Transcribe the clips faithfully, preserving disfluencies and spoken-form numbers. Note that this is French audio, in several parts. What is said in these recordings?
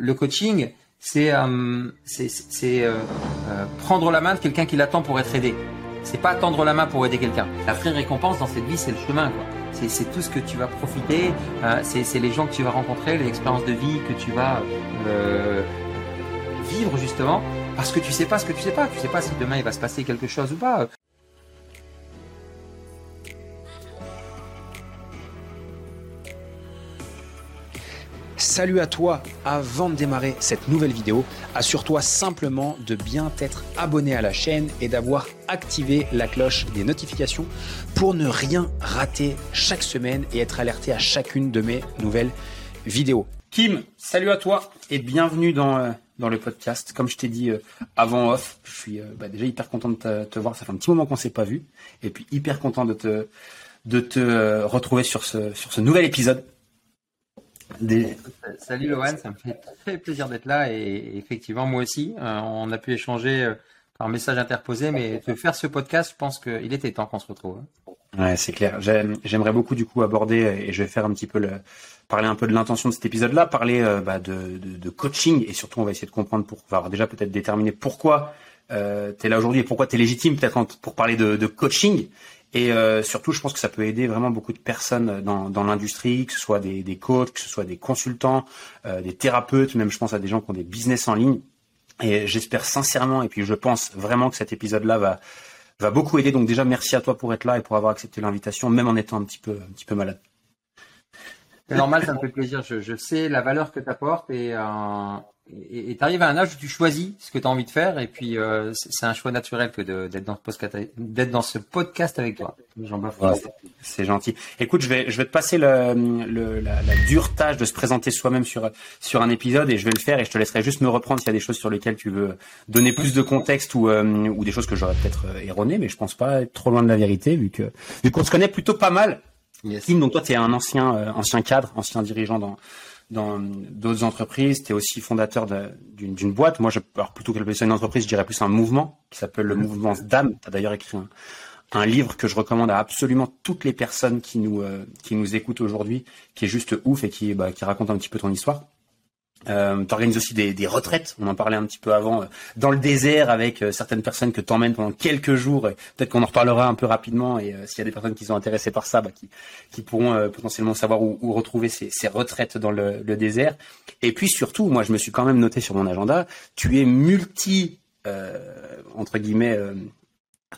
le coaching, c'est euh, c'est, c'est euh, euh, prendre la main de quelqu'un qui l'attend pour être aidé. C'est pas tendre la main pour aider quelqu'un. La vraie récompense dans cette vie, c'est le chemin, quoi. C'est, c'est tout ce que tu vas profiter, euh, c'est, c'est les gens que tu vas rencontrer, les expériences de vie que tu vas euh, vivre justement, parce que tu sais pas ce que tu sais pas. Tu sais pas si demain il va se passer quelque chose ou pas. Salut à toi, avant de démarrer cette nouvelle vidéo, assure-toi simplement de bien t'être abonné à la chaîne et d'avoir activé la cloche des notifications pour ne rien rater chaque semaine et être alerté à chacune de mes nouvelles vidéos. Kim, salut à toi et bienvenue dans, euh, dans le podcast. Comme je t'ai dit euh, avant off, je suis euh, bah, déjà hyper content de te, te voir, ça fait un petit moment qu'on ne s'est pas vu et puis hyper content de te, de te euh, retrouver sur ce, sur ce nouvel épisode. Des... Salut Loan, ça me fait très plaisir d'être là et effectivement moi aussi, euh, on a pu échanger euh, par message interposé, mais de faire ce podcast, je pense qu'il était temps qu'on se retrouve. Ouais, c'est clair. J'aime, j'aimerais beaucoup du coup aborder et je vais faire un petit peu le, parler un peu de l'intention de cet épisode-là, parler euh, bah, de, de, de coaching et surtout on va essayer de comprendre, pour, enfin, déjà peut-être déterminer pourquoi euh, tu es là aujourd'hui et pourquoi tu es légitime peut-être en, pour parler de, de coaching. Et euh, surtout, je pense que ça peut aider vraiment beaucoup de personnes dans, dans l'industrie, que ce soit des, des coachs, que ce soit des consultants, euh, des thérapeutes, même je pense à des gens qui ont des business en ligne. Et j'espère sincèrement, et puis je pense vraiment que cet épisode-là va, va beaucoup aider. Donc déjà, merci à toi pour être là et pour avoir accepté l'invitation, même en étant un petit peu, un petit peu malade. C'est normal, ça me fait plaisir. Je, je sais la valeur que tu apportes et euh, tu arrives à un âge où tu choisis ce que tu as envie de faire. Et puis, euh, c'est un choix naturel que de, d'être, dans ce podcast, d'être dans ce podcast avec toi. J'en baffe. Ouais, c'est, c'est gentil. Écoute, je vais, je vais te passer le, le, la, la dure tâche de se présenter soi-même sur, sur un épisode et je vais le faire et je te laisserai juste me reprendre s'il y a des choses sur lesquelles tu veux donner plus de contexte ou, euh, ou des choses que j'aurais peut-être erronées, mais je pense pas être trop loin de la vérité vu, que, vu qu'on se connaît plutôt pas mal. Yes. Kim, donc toi, tu es un ancien, euh, ancien cadre, ancien dirigeant dans, dans d'autres entreprises. Tu es aussi fondateur de, d'une, d'une boîte. Moi, je, alors plutôt que de passer une entreprise, je dirais plus un mouvement qui s'appelle le mouvement S D A M. Tu as d'ailleurs écrit un, un livre que je recommande à absolument toutes les personnes qui nous, euh, qui nous écoutent aujourd'hui, qui est juste ouf et qui, bah, qui raconte un petit peu ton histoire. Euh, tu organises aussi des, des retraites, on en parlait un petit peu avant, euh, dans le désert avec euh, certaines personnes que tu emmènes pendant quelques jours. Et peut-être qu'on en reparlera un peu rapidement et euh, s'il y a des personnes qui sont intéressées par ça, bah, qui, qui pourront euh, potentiellement savoir où, où retrouver ces, ces retraites dans le, le désert. Et puis surtout, moi je me suis quand même noté sur mon agenda, tu es multi, euh, entre guillemets, euh,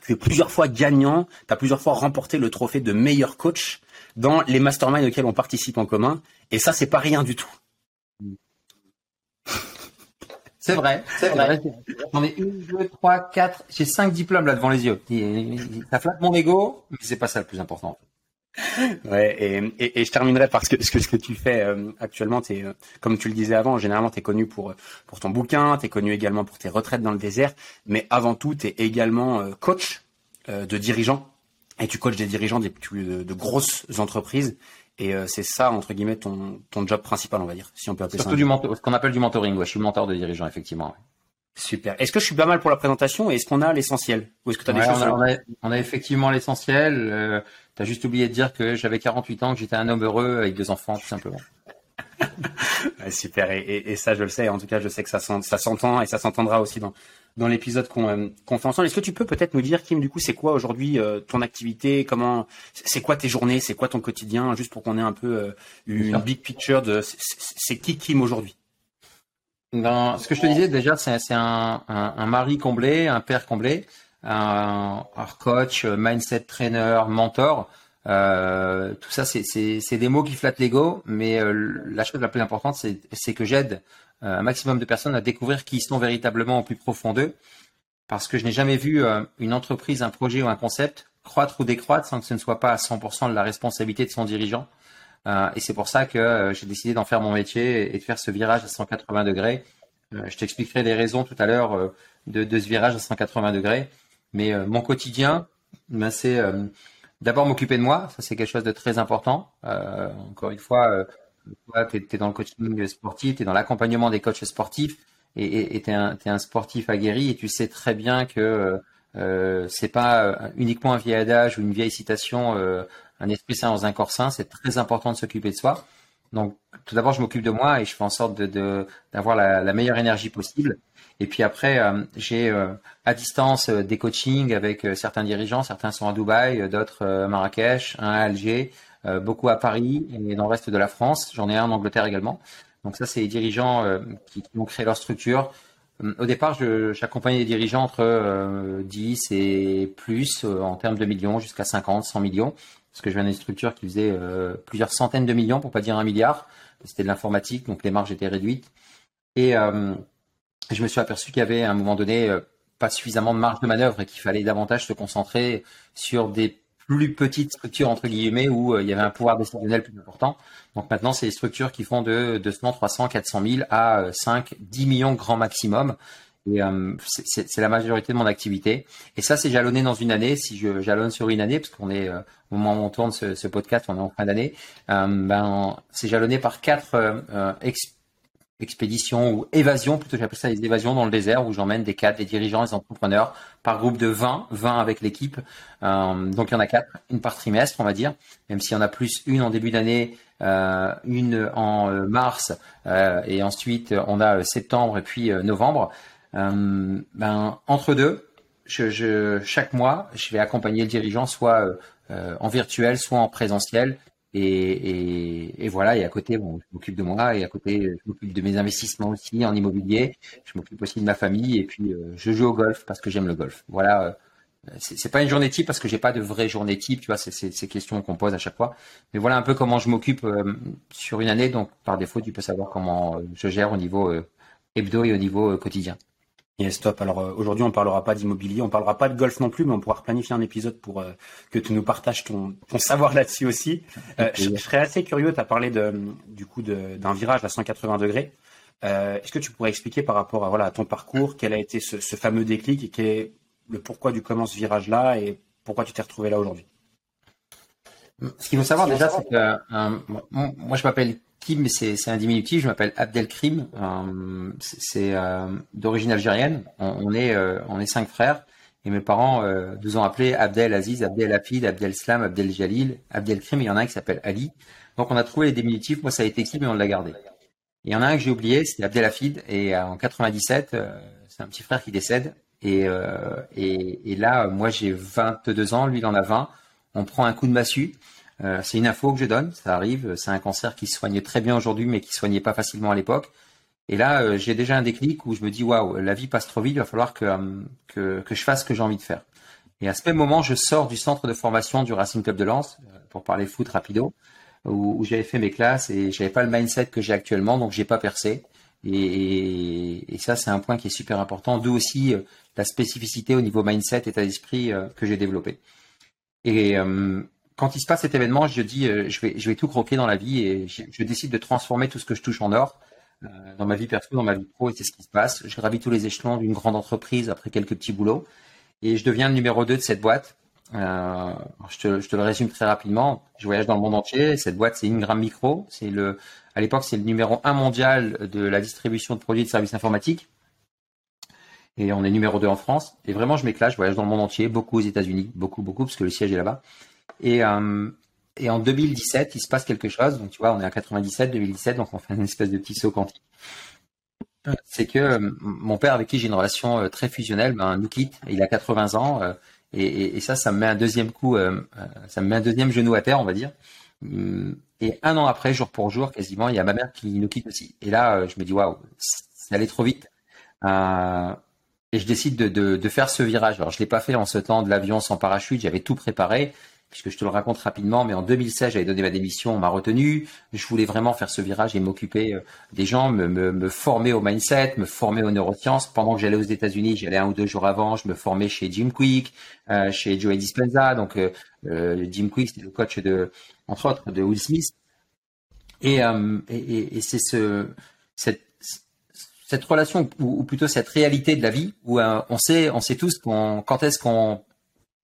tu es plusieurs fois gagnant, tu as plusieurs fois remporté le trophée de meilleur coach dans les masterminds auxquels on participe en commun. Et ça, c'est pas rien du tout. C'est vrai, c'est vrai. J'en ai une, deux, trois, quatre, j'ai cinq diplômes là devant les yeux. Ça flatte mon ego, mais c'est pas ça le plus important. Ouais, et, et, et je terminerai parce que ce que, ce que tu fais euh, actuellement, t'es, euh, comme tu le disais avant, généralement tu es connu pour, pour ton bouquin, tu es connu également pour tes retraites dans le désert, mais avant tout tu es également euh, coach euh, de dirigeants et tu coaches des dirigeants des, de, de grosses entreprises. Et euh, c'est ça, entre guillemets, ton, ton job principal, on va dire, si on peut appeler Surtout ça. Surtout du mentor, ce qu'on appelle du mentoring. Ouais, je suis mentor de dirigeant, effectivement. Ouais. Super. Est-ce que je suis pas mal pour la présentation et est-ce qu'on a l'essentiel ou est-ce que tu as ouais, des choses on a, on, a, on a effectivement l'essentiel. Euh, tu as juste oublié de dire que j'avais quarante-huit ans, que j'étais un homme heureux avec deux enfants, tout simplement. Ouais, super. Et, et, et ça, je le sais. En tout cas, je sais que ça, ça s'entend et ça s'entendra aussi dans, dans l'épisode qu'on, euh, qu'on fait ensemble. Est-ce que tu peux peut-être nous dire, Kim, du coup, c'est quoi aujourd'hui euh, ton activité? Comment, c'est quoi tes journées? C'est quoi ton quotidien? Juste pour qu'on ait un peu euh, une big picture de c'est, c'est qui Kim aujourd'hui? Non, ce que je te disais déjà, c'est, c'est un, un, un mari comblé, un père comblé, un, un coach, mindset trainer, mentor. Euh, tout ça, c'est, c'est, c'est des mots qui flattent l'ego, mais euh, la chose la plus importante, c'est, c'est que j'aide euh, un maximum de personnes à découvrir qui ils sont véritablement au plus profond d'eux, parce que je n'ai jamais vu euh, une entreprise, un projet ou un concept croître ou décroître sans que ce ne soit pas à cent pour cent de la responsabilité de son dirigeant. Euh, et c'est pour ça que euh, j'ai décidé d'en faire mon métier et de faire ce virage à cent quatre-vingts degrés. Euh, je t'expliquerai les raisons tout à l'heure euh, de, de ce virage à cent quatre-vingts degrés. Mais euh, mon quotidien, ben, c'est... Euh, D'abord, m'occuper de moi, ça c'est quelque chose de très important. Euh, encore une fois, euh, toi, tu es dans le coaching sportif, tu es dans l'accompagnement des coachs sportifs et tu es un, un sportif aguerri et tu sais très bien que euh, c'est pas uniquement un vieil adage ou une vieille citation, euh, un esprit sain dans un corps sain, c'est très important de s'occuper de soi. Donc, tout d'abord, je m'occupe de moi et je fais en sorte de, de, d'avoir la, la meilleure énergie possible. Et puis après, euh, j'ai euh, à distance euh, des coachings avec euh, certains dirigeants. Certains sont à Dubaï, d'autres euh, à Marrakech, un à Alger, euh, beaucoup à Paris et dans le reste de la France. J'en ai un en Angleterre également. Donc ça, c'est les dirigeants euh, qui, qui ont créé leur structure. Au départ, je, j'accompagnais les dirigeants entre euh, dix et plus euh, en termes de millions, jusqu'à cinquante, cent millions. Parce que je viens d'une structure qui faisait euh, plusieurs centaines de millions, pour pas dire un milliard. C'était de l'informatique, donc les marges étaient réduites. Et euh, je me suis aperçu qu'il y avait à un moment donné euh, pas suffisamment de marge de manœuvre et qu'il fallait davantage se concentrer sur des plus petites structures, entre guillemets, où euh, il y avait un pouvoir décisionnel plus important. Donc maintenant, c'est les structures qui font de deux cents, trois cents, quatre cent mille à euh, cinq, dix millions grand maximum. Et euh, c'est, c'est, c'est la majorité de mon activité. Et ça, c'est jalonné dans une année. Si je jalonne sur une année, parce qu'on est euh, au moment où on tourne ce, ce podcast, on est en fin d'année, euh, ben c'est jalonné par quatre euh, exp- expéditions ou évasions, plutôt j'appelle ça les évasions dans le désert, où j'emmène des cadres, des dirigeants, des entrepreneurs par groupe de vingt, vingt avec l'équipe. Euh, donc il y en a quatre, une par trimestre, on va dire, même s'il y en a plus une en début d'année. Euh, une en euh, mars euh, et ensuite on a euh, septembre et puis euh, novembre. Euh, ben, entre deux, je, je, chaque mois, je vais accompagner le dirigeant soit euh, euh, en virtuel, soit en présentiel. Et, et, et voilà, et à côté, bon, je m'occupe de moi et à côté, je m'occupe de mes investissements aussi en immobilier. Je m'occupe aussi de ma famille et puis euh, je joue au golf parce que j'aime le golf. Voilà. Euh, C'est, c'est pas une journée type parce que j'ai pas de vraie journée type, tu vois, c'est ces questions qu'on pose à chaque fois. Mais voilà un peu comment je m'occupe euh, sur une année. Donc, par défaut, tu peux savoir comment euh, je gère au niveau euh, hebdo et au niveau euh, quotidien. Et stop. Alors euh, aujourd'hui, on parlera pas d'immobilier, on parlera pas de golf non plus, mais on pourra planifier un épisode pour euh, que tu nous partages ton, ton savoir là-dessus aussi. Euh, je, je serais assez curieux, tu as parlé de, du coup de, d'un virage à cent quatre-vingts degrés. Euh, est-ce que tu pourrais expliquer par rapport à, voilà, à ton parcours, quel a été ce, ce fameux déclic et qui est le pourquoi du comment ce virage-là et pourquoi tu t'es retrouvé là aujourd'hui? Ce qu'il faut savoir déjà, c'est que euh, moi je m'appelle Kim, mais c'est, c'est un diminutif, je m'appelle Abdelkrim, euh, c'est, c'est euh, d'origine algérienne, on, on, est, euh, on est cinq frères et mes parents euh, nous ont appelés Abdelaziz, Abdelafid, Abdelslam, Abdeljalil, Abdelkrim, il y en a un qui s'appelle Ali. Donc on a trouvé les diminutifs, moi ça a été Kim et on l'a gardé. Il y en a un que j'ai oublié, c'était Abdelafid et euh, en quatre-vingt-dix-sept, euh, c'est un petit frère qui décède. Et, euh, et, et là, moi, j'ai vingt-deux ans, lui, il en a vingt. On prend un coup de massue. Euh, c'est une info que je donne, ça arrive. C'est un cancer qui se soigne très bien aujourd'hui, mais qui ne soignait pas facilement à l'époque. Et là, euh, j'ai déjà un déclic où je me dis, waouh, la vie passe trop vite, il va falloir que, que, que je fasse ce que j'ai envie de faire. Et à ce même moment, je sors du centre de formation du Racing Club de Lens, pour parler foot rapido, où, où j'avais fait mes classes et je n'avais pas le mindset que j'ai actuellement, donc je n'ai pas percé. Et, et ça, c'est un point qui est super important, d'où aussi euh, la spécificité au niveau mindset, état d'esprit euh, que j'ai développé. Et euh, quand il se passe cet événement, je dis, euh, je vais, je vais tout croquer dans la vie et je, je décide de transformer tout ce que je touche en or euh, dans ma vie perso, dans ma vie pro, et c'est ce qui se passe. Je gravis tous les échelons d'une grande entreprise après quelques petits boulots et je deviens le numéro deux de cette boîte. Euh, je, te, je te le résume très rapidement. Je voyage dans le monde entier. Cette boîte, c'est Ingram Micro. C'est le, à l'époque, c'est le numéro un mondial de la distribution de produits et de services informatiques. Et on est numéro deux en France. Et vraiment, je m'éclate. Je voyage dans le monde entier, beaucoup aux États-Unis, beaucoup, beaucoup, parce que le siège est là-bas. Et, euh, et en deux mille dix-sept, il se passe quelque chose. Donc, tu vois, on est à quatre-vingt-dix-sept, deux mille dix-sept, donc on fait une espèce de petit saut quantique. C'est que euh, mon père, avec qui j'ai une relation euh, très fusionnelle, ben, nous quitte. Il a quatre-vingts ans. Euh, Et, et, et ça, ça me met un deuxième coup, euh, ça me met un deuxième genou à terre, on va dire. Et un an après, jour pour jour, quasiment, il y a ma mère qui nous quitte aussi. Et là, je me dis, waouh, ça allait trop vite. Euh, et je décide de, de, de faire ce virage. Alors, je l'ai pas fait en sautant de l'avion sans parachute. J'avais tout préparé, puisque je te le raconte rapidement. Mais en deux mille seize, j'avais donné ma démission, on m'a retenu. Je voulais vraiment faire ce virage et m'occuper des gens, me, me, me former au mindset, me former aux neurosciences. Pendant que j'allais aux États-Unis, j'allais un ou deux jours avant, je me formais chez Jim Quick, euh, chez Joey Dispenza. Donc, euh, Jim Quick, c'était le coach de, entre autres, de Will Smith. Et, euh, et, et c'est ce, cette, cette relation, ou, ou plutôt cette réalité de la vie, où euh, on sait, on sait tous qu'on, quand est-ce qu'on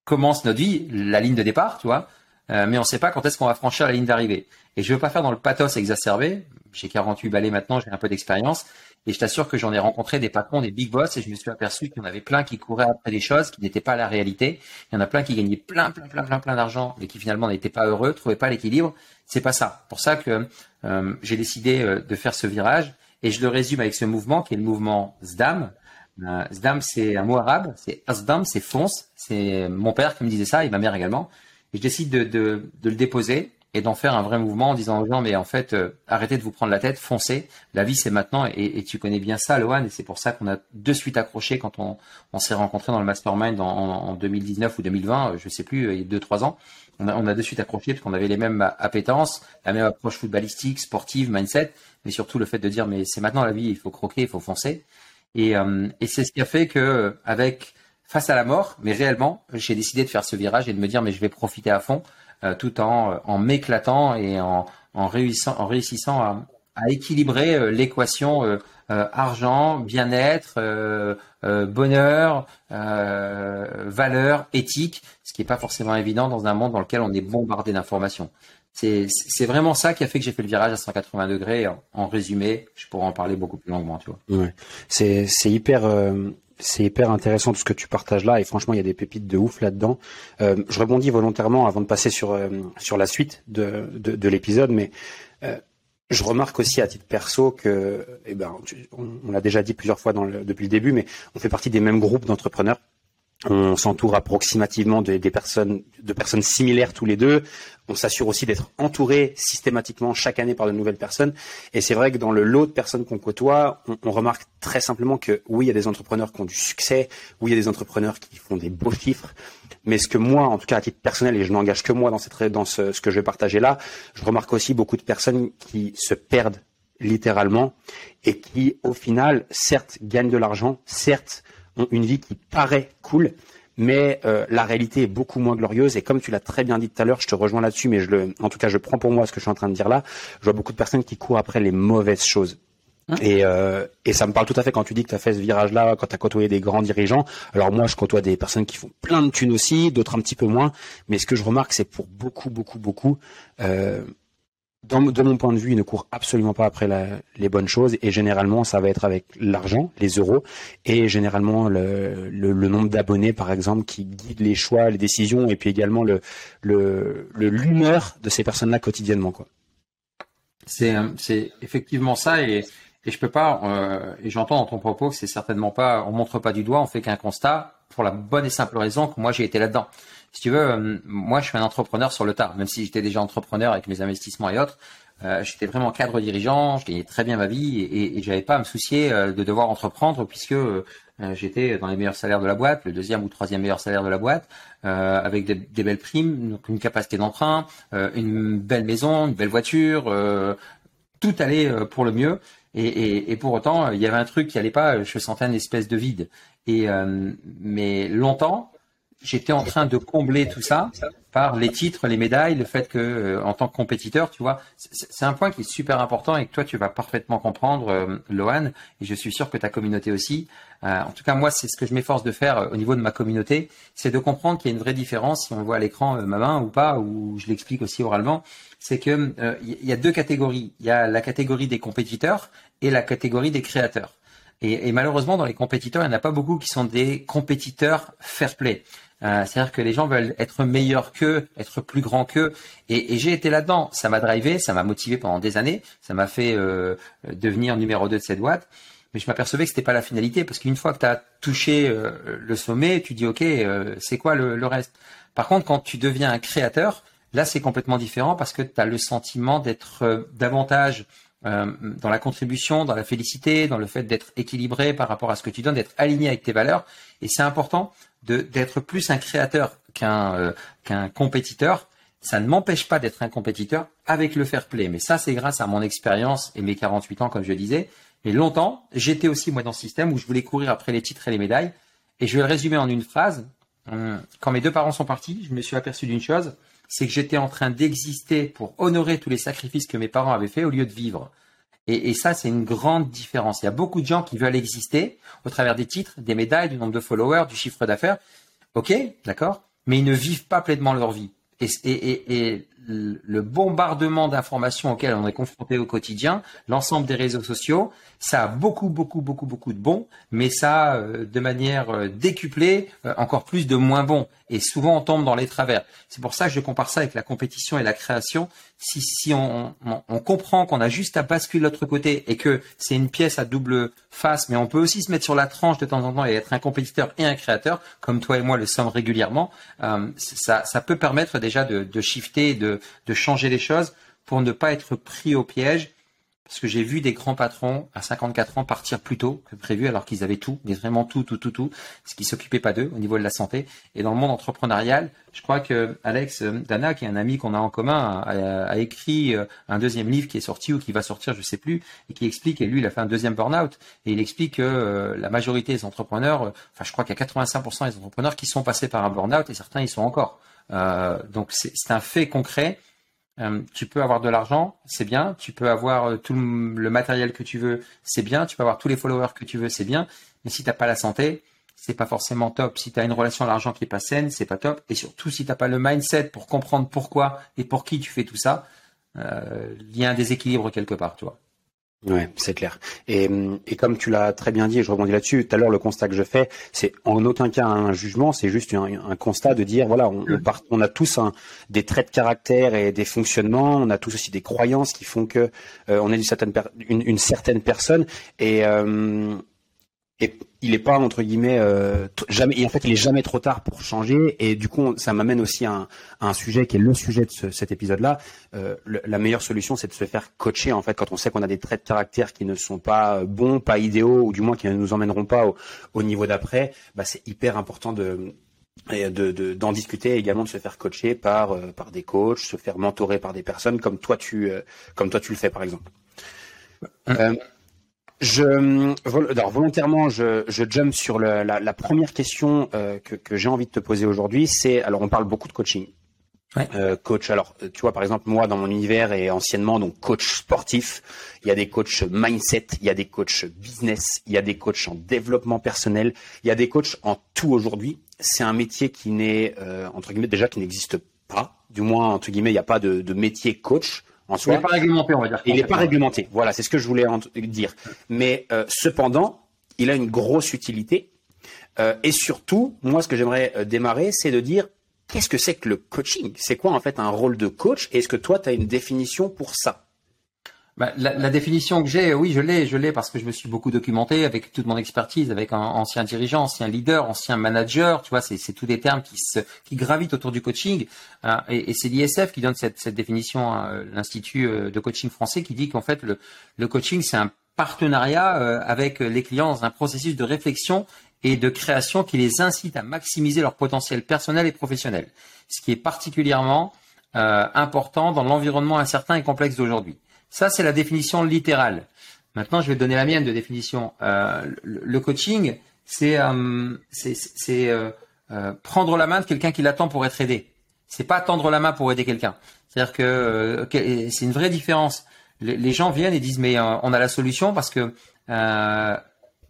commence notre vie, la ligne de départ, tu vois, Euh, mais on ne sait pas quand est-ce qu'on va franchir la ligne d'arrivée. Et je ne veux pas faire dans le pathos exacerbé. J'ai quarante-huit balais maintenant, j'ai un peu d'expérience. Et je t'assure que j'en ai rencontré des patrons, des big boss, et je me suis aperçu qu'il y en avait plein qui couraient après des choses qui n'étaient pas la réalité. Il y en a plein qui gagnaient plein, plein, plein, plein, plein d'argent, mais qui finalement n'étaient pas heureux, ne trouvaient pas l'équilibre. C'est pas ça. Pour ça que euh, j'ai décidé euh, de faire ce virage. Et je le résume avec ce mouvement qui est le mouvement S D A M. Euh, S D A M, c'est un mot arabe. C'est S D A M, c'est fonce. C'est mon père qui me disait ça, et ma mère également. Et je décide de, de, de le déposer et d'en faire un vrai mouvement en disant aux gens, mais en fait, euh, arrêtez de vous prendre la tête, foncez. La vie, c'est maintenant. Et, et tu connais bien ça, Loan. Et c'est pour ça qu'on a de suite accroché quand on, on s'est rencontrés dans le mastermind en, en deux mille dix-neuf ou deux mille vingt, je sais plus, il y a deux trois ans. On a, on a de suite accroché parce qu'on avait les mêmes appétences, la même approche footballistique, sportive, mindset, mais surtout le fait de dire, mais c'est maintenant la vie, il faut croquer, il faut foncer. Et, euh, et c'est ce qui a fait que, avec, face à la mort, mais réellement, j'ai décidé de faire ce virage et de me dire, mais je vais profiter à fond, euh, tout en, en m'éclatant et en, en réussissant, en réussissant à, à équilibrer euh, l'équation euh, euh, argent, bien-être, euh, euh, bonheur, euh, valeur, éthique, ce qui n'est pas forcément évident dans un monde dans lequel on est bombardé d'informations. C'est, c'est vraiment ça qui a fait que j'ai fait le virage à cent quatre-vingts degrés. En, en résumé, je pourrais en parler beaucoup plus longuement, tu vois. Ouais. C'est, c'est hyper... Euh... C'est hyper intéressant tout ce que tu partages là, et franchement, il y a des pépites de ouf là-dedans. Euh, je rebondis volontairement avant de passer sur euh, sur la suite de de, de l'épisode, mais euh, je remarque aussi à titre perso que, eh ben, tu, on, on l'a déjà dit plusieurs fois dans le, depuis le début, mais on fait partie des mêmes groupes d'entrepreneurs. On s'entoure approximativement de, des personnes, de personnes similaires tous les deux. On s'assure aussi d'être entouré systématiquement chaque année par de nouvelles personnes. Et c'est vrai que dans le lot de personnes qu'on côtoie, on, on remarque très simplement que oui, il y a des entrepreneurs qui ont du succès, oui, il y a des entrepreneurs qui font des beaux chiffres. Mais ce que moi, en tout cas à titre personnel, et je n'engage que moi dans, cette, dans ce, ce que je vais partager là, je remarque aussi beaucoup de personnes qui se perdent littéralement et qui, au final, certes, gagnent de l'argent, certes, ont une vie qui paraît cool, mais euh, la réalité est beaucoup moins glorieuse. Et comme tu l'as très bien dit tout à l'heure, je te rejoins là-dessus, mais je le, en tout cas, je prends pour moi ce que je suis en train de dire là. Je vois beaucoup de personnes qui courent après les mauvaises choses. Et, euh, et ça me parle tout à fait quand tu dis que tu as fait ce virage-là, quand tu as côtoyé des grands dirigeants. Alors moi, je côtoie des personnes qui font plein de thunes aussi, d'autres un petit peu moins. Mais ce que je remarque, c'est pour beaucoup, beaucoup, beaucoup... Euh, Dans, de mon point de vue, ils ne courent absolument pas après la, les bonnes choses, et généralement, ça va être avec l'argent, les euros, et généralement le, le, le nombre d'abonnés, par exemple, qui guide les choix, les décisions, et puis également le, le, le, l'humeur de ces personnes-là quotidiennement, quoi. C'est, c'est effectivement ça, et, et je peux pas, euh, et j'entends dans ton propos que c'est certainement pas, on montre pas du doigt, on fait qu'un constat, pour la bonne et simple raison que moi j'ai été là-dedans. Si tu veux, moi, je suis un entrepreneur sur le tard, même si j'étais déjà entrepreneur avec mes investissements et autres. Euh, j'étais vraiment cadre dirigeant, je gagnais très bien ma vie et, et j'avais pas à me soucier de devoir entreprendre puisque euh, j'étais dans les meilleurs salaires de la boîte, le deuxième ou troisième meilleur salaire de la boîte, euh, avec des, des belles primes, donc une capacité d'emprunt, euh, une belle maison, une belle voiture, euh, tout allait pour le mieux. Et, et, et pour autant, il y avait un truc qui allait pas, je sentais une espèce de vide. Et euh, mais longtemps, j'étais en train de combler tout ça par les titres, les médailles, le fait que, euh, en tant que compétiteur, tu vois, c'est, c'est un point qui est super important et que toi, tu vas parfaitement comprendre, euh, Loan, et je suis sûr que ta communauté aussi. Euh, en tout cas, moi, c'est ce que je m'efforce de faire euh, au niveau de ma communauté, c'est de comprendre qu'il y a une vraie différence, si on voit à l'écran euh, ma main ou pas, ou je l'explique aussi oralement, c'est que euh, y a deux catégories. Il y a la catégorie des compétiteurs et la catégorie des créateurs. Et, et malheureusement, dans les compétiteurs, il n'y en a pas beaucoup qui sont des compétiteurs fair play. Euh, c'est-à-dire que les gens veulent être meilleurs qu'eux, être plus grands qu'eux. Et, et j'ai été là-dedans. Ça m'a drivé, ça m'a motivé pendant des années. Ça m'a fait euh, devenir numéro deux de cette boîte. Mais je m'apercevais que c'était pas la finalité parce qu'une fois que tu as touché euh, le sommet, tu dis « Ok, euh, c'est quoi le, le reste ?» Par contre, quand tu deviens un créateur, là, c'est complètement différent parce que tu as le sentiment d'être euh, davantage... Euh, dans la contribution, dans la félicité, dans le fait d'être équilibré par rapport à ce que tu donnes, d'être aligné avec tes valeurs. Et c'est important de, d'être plus un créateur qu'un, euh, qu'un compétiteur. Ça ne m'empêche pas d'être un compétiteur avec le fair play. Mais ça, c'est grâce à mon expérience et mes quarante-huit ans, comme je le disais. Mais longtemps, j'étais aussi moi dans ce système où je voulais courir après les titres et les médailles. Et je vais le résumer en une phrase. Quand mes deux parents sont partis, je me suis aperçu d'une chose. C'est que j'étais en train d'exister pour honorer tous les sacrifices que mes parents avaient faits au lieu de vivre. Et, et ça, c'est une grande différence. Il y a beaucoup de gens qui veulent exister au travers des titres, des médailles, du nombre de followers, du chiffre d'affaires. Ok, d'accord, mais ils ne vivent pas pleinement leur vie. et, et, et le bombardement d'informations auquel on est confronté au quotidien, l'ensemble des réseaux sociaux, ça a beaucoup, beaucoup, beaucoup, beaucoup de bons, mais ça a, de manière décuplée, encore plus de moins bons. Et souvent, on tombe dans les travers. C'est pour ça que je compare ça avec la compétition et la création. Si, si on, on, on comprend qu'on a juste à basculer de l'autre côté et que c'est une pièce à double face, mais on peut aussi se mettre sur la tranche de temps en temps et être un compétiteur et un créateur, comme toi et moi le sommes régulièrement, euh, ça, ça peut permettre déjà de, de shifter, de, de changer les choses pour ne pas être pris au piège. Parce que j'ai vu des grands patrons à cinquante-quatre ans partir plus tôt que prévu alors qu'ils avaient tout, mais vraiment tout, tout, tout, tout, ce qui s'occupait pas d'eux au niveau de la santé. Et dans le monde entrepreneurial, je crois que Alex Dana, qui est un ami qu'on a en commun, a, a écrit un deuxième livre qui est sorti ou qui va sortir, je sais plus, et qui explique, et lui, il a fait un deuxième burn-out, et il explique que la majorité des entrepreneurs, enfin, je crois qu'il y a quatre-vingt-cinq pour cent des entrepreneurs qui sont passés par un burn-out et certains y sont encore. Euh, donc, c'est, c'est un fait concret. Euh, tu peux avoir de l'argent, c'est bien. Tu peux avoir tout le matériel que tu veux, c'est bien. Tu peux avoir tous les followers que tu veux, c'est bien. Mais si tu n'as pas la santé, c'est pas forcément top. Si tu as une relation à l'argent qui n'est pas saine, c'est pas top. Et surtout, si tu n'as pas le mindset pour comprendre pourquoi et pour qui tu fais tout ça, euh, il y a un déséquilibre quelque part, tu vois. Ouais, c'est clair. Et, et comme tu l'as très bien dit, et je rebondis là-dessus, tout à l'heure, le constat que je fais, c'est en aucun cas un jugement, c'est juste un, un constat de dire, voilà, on, on, part, on a tous un, des traits de caractère et des fonctionnements, on a tous aussi des croyances qui font que euh, on est une certaine, per- une, une certaine personne et... Euh, Et il n'est pas entre guillemets euh, jamais. Et en fait, il est jamais trop tard pour changer. Et du coup, ça m'amène aussi à un, à un sujet qui est le sujet de ce, cet épisode-là. Euh, le, la meilleure solution, c'est de se faire coacher. En fait, quand on sait qu'on a des traits de caractère qui ne sont pas bons, pas idéaux, ou du moins qui ne nous emmèneront pas au, au niveau d'après, bah, c'est hyper important de Et de, de, d'en discuter, également de se faire coacher par euh, par des coachs, se faire mentorer par des personnes comme toi tu euh, comme toi tu le fais par exemple. Euh, Je, alors volontairement, je, je jump sur le, la, la première question euh, que, que j'ai envie de te poser aujourd'hui. C'est, alors on parle beaucoup de coaching, ouais. euh, coach. Alors tu vois, par exemple, moi dans mon univers et anciennement, donc coach sportif, il y a des coachs mindset, il y a des coachs business, il y a des coachs en développement personnel, il y a des coachs en tout aujourd'hui. C'est un métier qui n'est euh, entre guillemets déjà qui n'existe pas, du moins entre guillemets, il n'y a pas de, de métier coach. En soi, il n'est pas réglementé, on va dire. Il n'est pas réglementé, voilà, c'est ce que je voulais dire. Mais euh, cependant, il a une grosse utilité. Euh, et surtout, moi, ce que j'aimerais euh, démarrer, c'est de dire, qu'est-ce que c'est que le coaching ? C'est quoi, en fait, un rôle de coach ? Et est-ce que toi, tu as une définition pour ça ? Bah, la, la définition que j'ai, oui, je l'ai, je l'ai parce que je me suis beaucoup documenté avec toute mon expertise, avec un ancien dirigeant, ancien leader, ancien manager, tu vois, c'est, c'est tous des termes qui se, qui gravitent autour du coaching. Hein, et, et c'est l'I S F qui donne cette, cette définition, hein, l'Institut de coaching français, qui dit qu'en fait, le, le coaching, c'est un partenariat avec les clients dans un processus de réflexion et de création qui les incite à maximiser leur potentiel personnel et professionnel. Ce qui est particulièrement euh, important dans l'environnement incertain et complexe d'aujourd'hui. Ça, c'est la définition littérale. Maintenant, je vais donner la mienne de définition. Euh, le, le coaching, c'est, euh, c'est, c'est euh, euh, prendre la main de quelqu'un qui l'attend pour être aidé. C'est pas tendre la main pour aider quelqu'un. C'est-à-dire que euh, c'est une vraie différence. Les, les gens viennent et disent, mais euh, on a la solution parce que euh,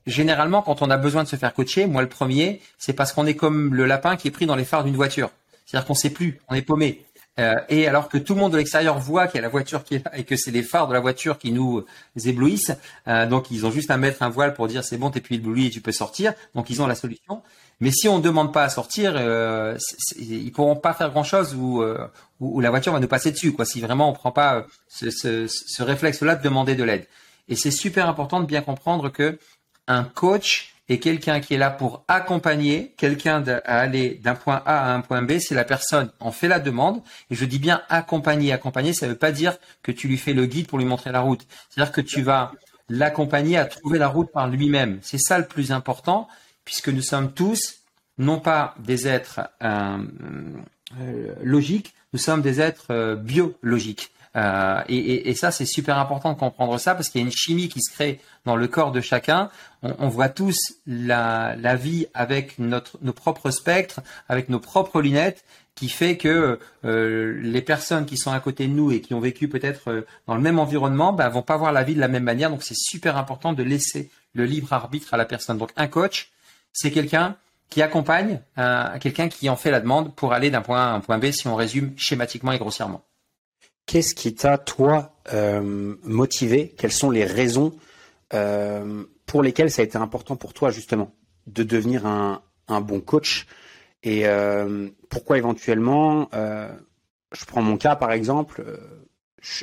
généralement, quand on a besoin de se faire coacher, moi le premier, c'est parce qu'on est comme le lapin qui est pris dans les phares d'une voiture. C'est-à-dire qu'on sait plus, on est paumé. Euh, et alors que tout le monde de l'extérieur voit qu'il y a la voiture qui est là et que c'est les phares de la voiture qui nous éblouissent, euh, donc ils ont juste à mettre un voile pour dire c'est bon, t'es plus ébloui et tu peux sortir, donc ils ont la solution. Mais si on ne demande pas à sortir, euh, ils pourront pas faire grand-chose ou euh, la voiture va nous passer dessus, quoi, si vraiment on prend pas ce, ce, ce réflexe-là de demander de l'aide. Et c'est super important de bien comprendre que un coach est quelqu'un qui est là pour accompagner quelqu'un à aller d'un point A à un point B. Si la personne en fait la demande, et je dis bien accompagner, accompagner, ça ne veut pas dire que tu lui fais le guide pour lui montrer la route. C'est-à-dire que tu vas l'accompagner à trouver la route par lui-même. C'est ça le plus important, puisque nous sommes tous, non pas des êtres euh, euh, logiques, nous sommes des êtres euh, biologiques. Euh, et, et, et ça, c'est super important de comprendre ça parce qu'il y a une chimie qui se crée dans le corps de chacun. On, on voit tous la, la vie avec notre, nos propres spectres, avec nos propres lunettes, qui fait que euh, les personnes qui sont à côté de nous et qui ont vécu peut-être euh, dans le même environnement, ben, vont pas voir la vie de la même manière. Donc, c'est super important de laisser le libre arbitre à la personne. Donc, un coach, c'est quelqu'un qui accompagne euh, quelqu'un qui en fait la demande pour aller d'un point A à un point B, si on résume schématiquement et grossièrement. Qu'est-ce qui t'a, toi, euh, motivé ? Quelles sont les raisons euh, pour lesquelles ça a été important pour toi, justement, de devenir un, un bon coach ? Et euh, pourquoi éventuellement, euh, je prends mon cas, par exemple, euh,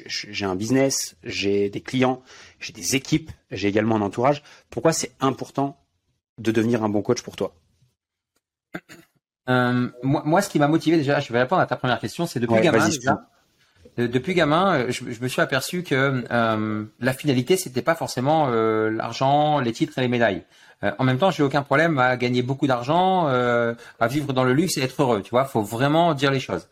j'ai un business, j'ai des clients, j'ai des équipes, j'ai également un entourage. Pourquoi c'est important de devenir un bon coach pour toi ? euh, moi, moi, ce qui m'a motivé, déjà, je vais répondre à ta première question, c'est depuis ouais, gamin, déjà. Depuis gamin, je, je me suis aperçu que euh, la finalité, c'était pas forcément euh, l'argent, les titres et les médailles. Euh, en même temps, j'ai aucun problème à gagner beaucoup d'argent, euh, à vivre dans le luxe et être heureux. Tu vois, faut vraiment dire les choses.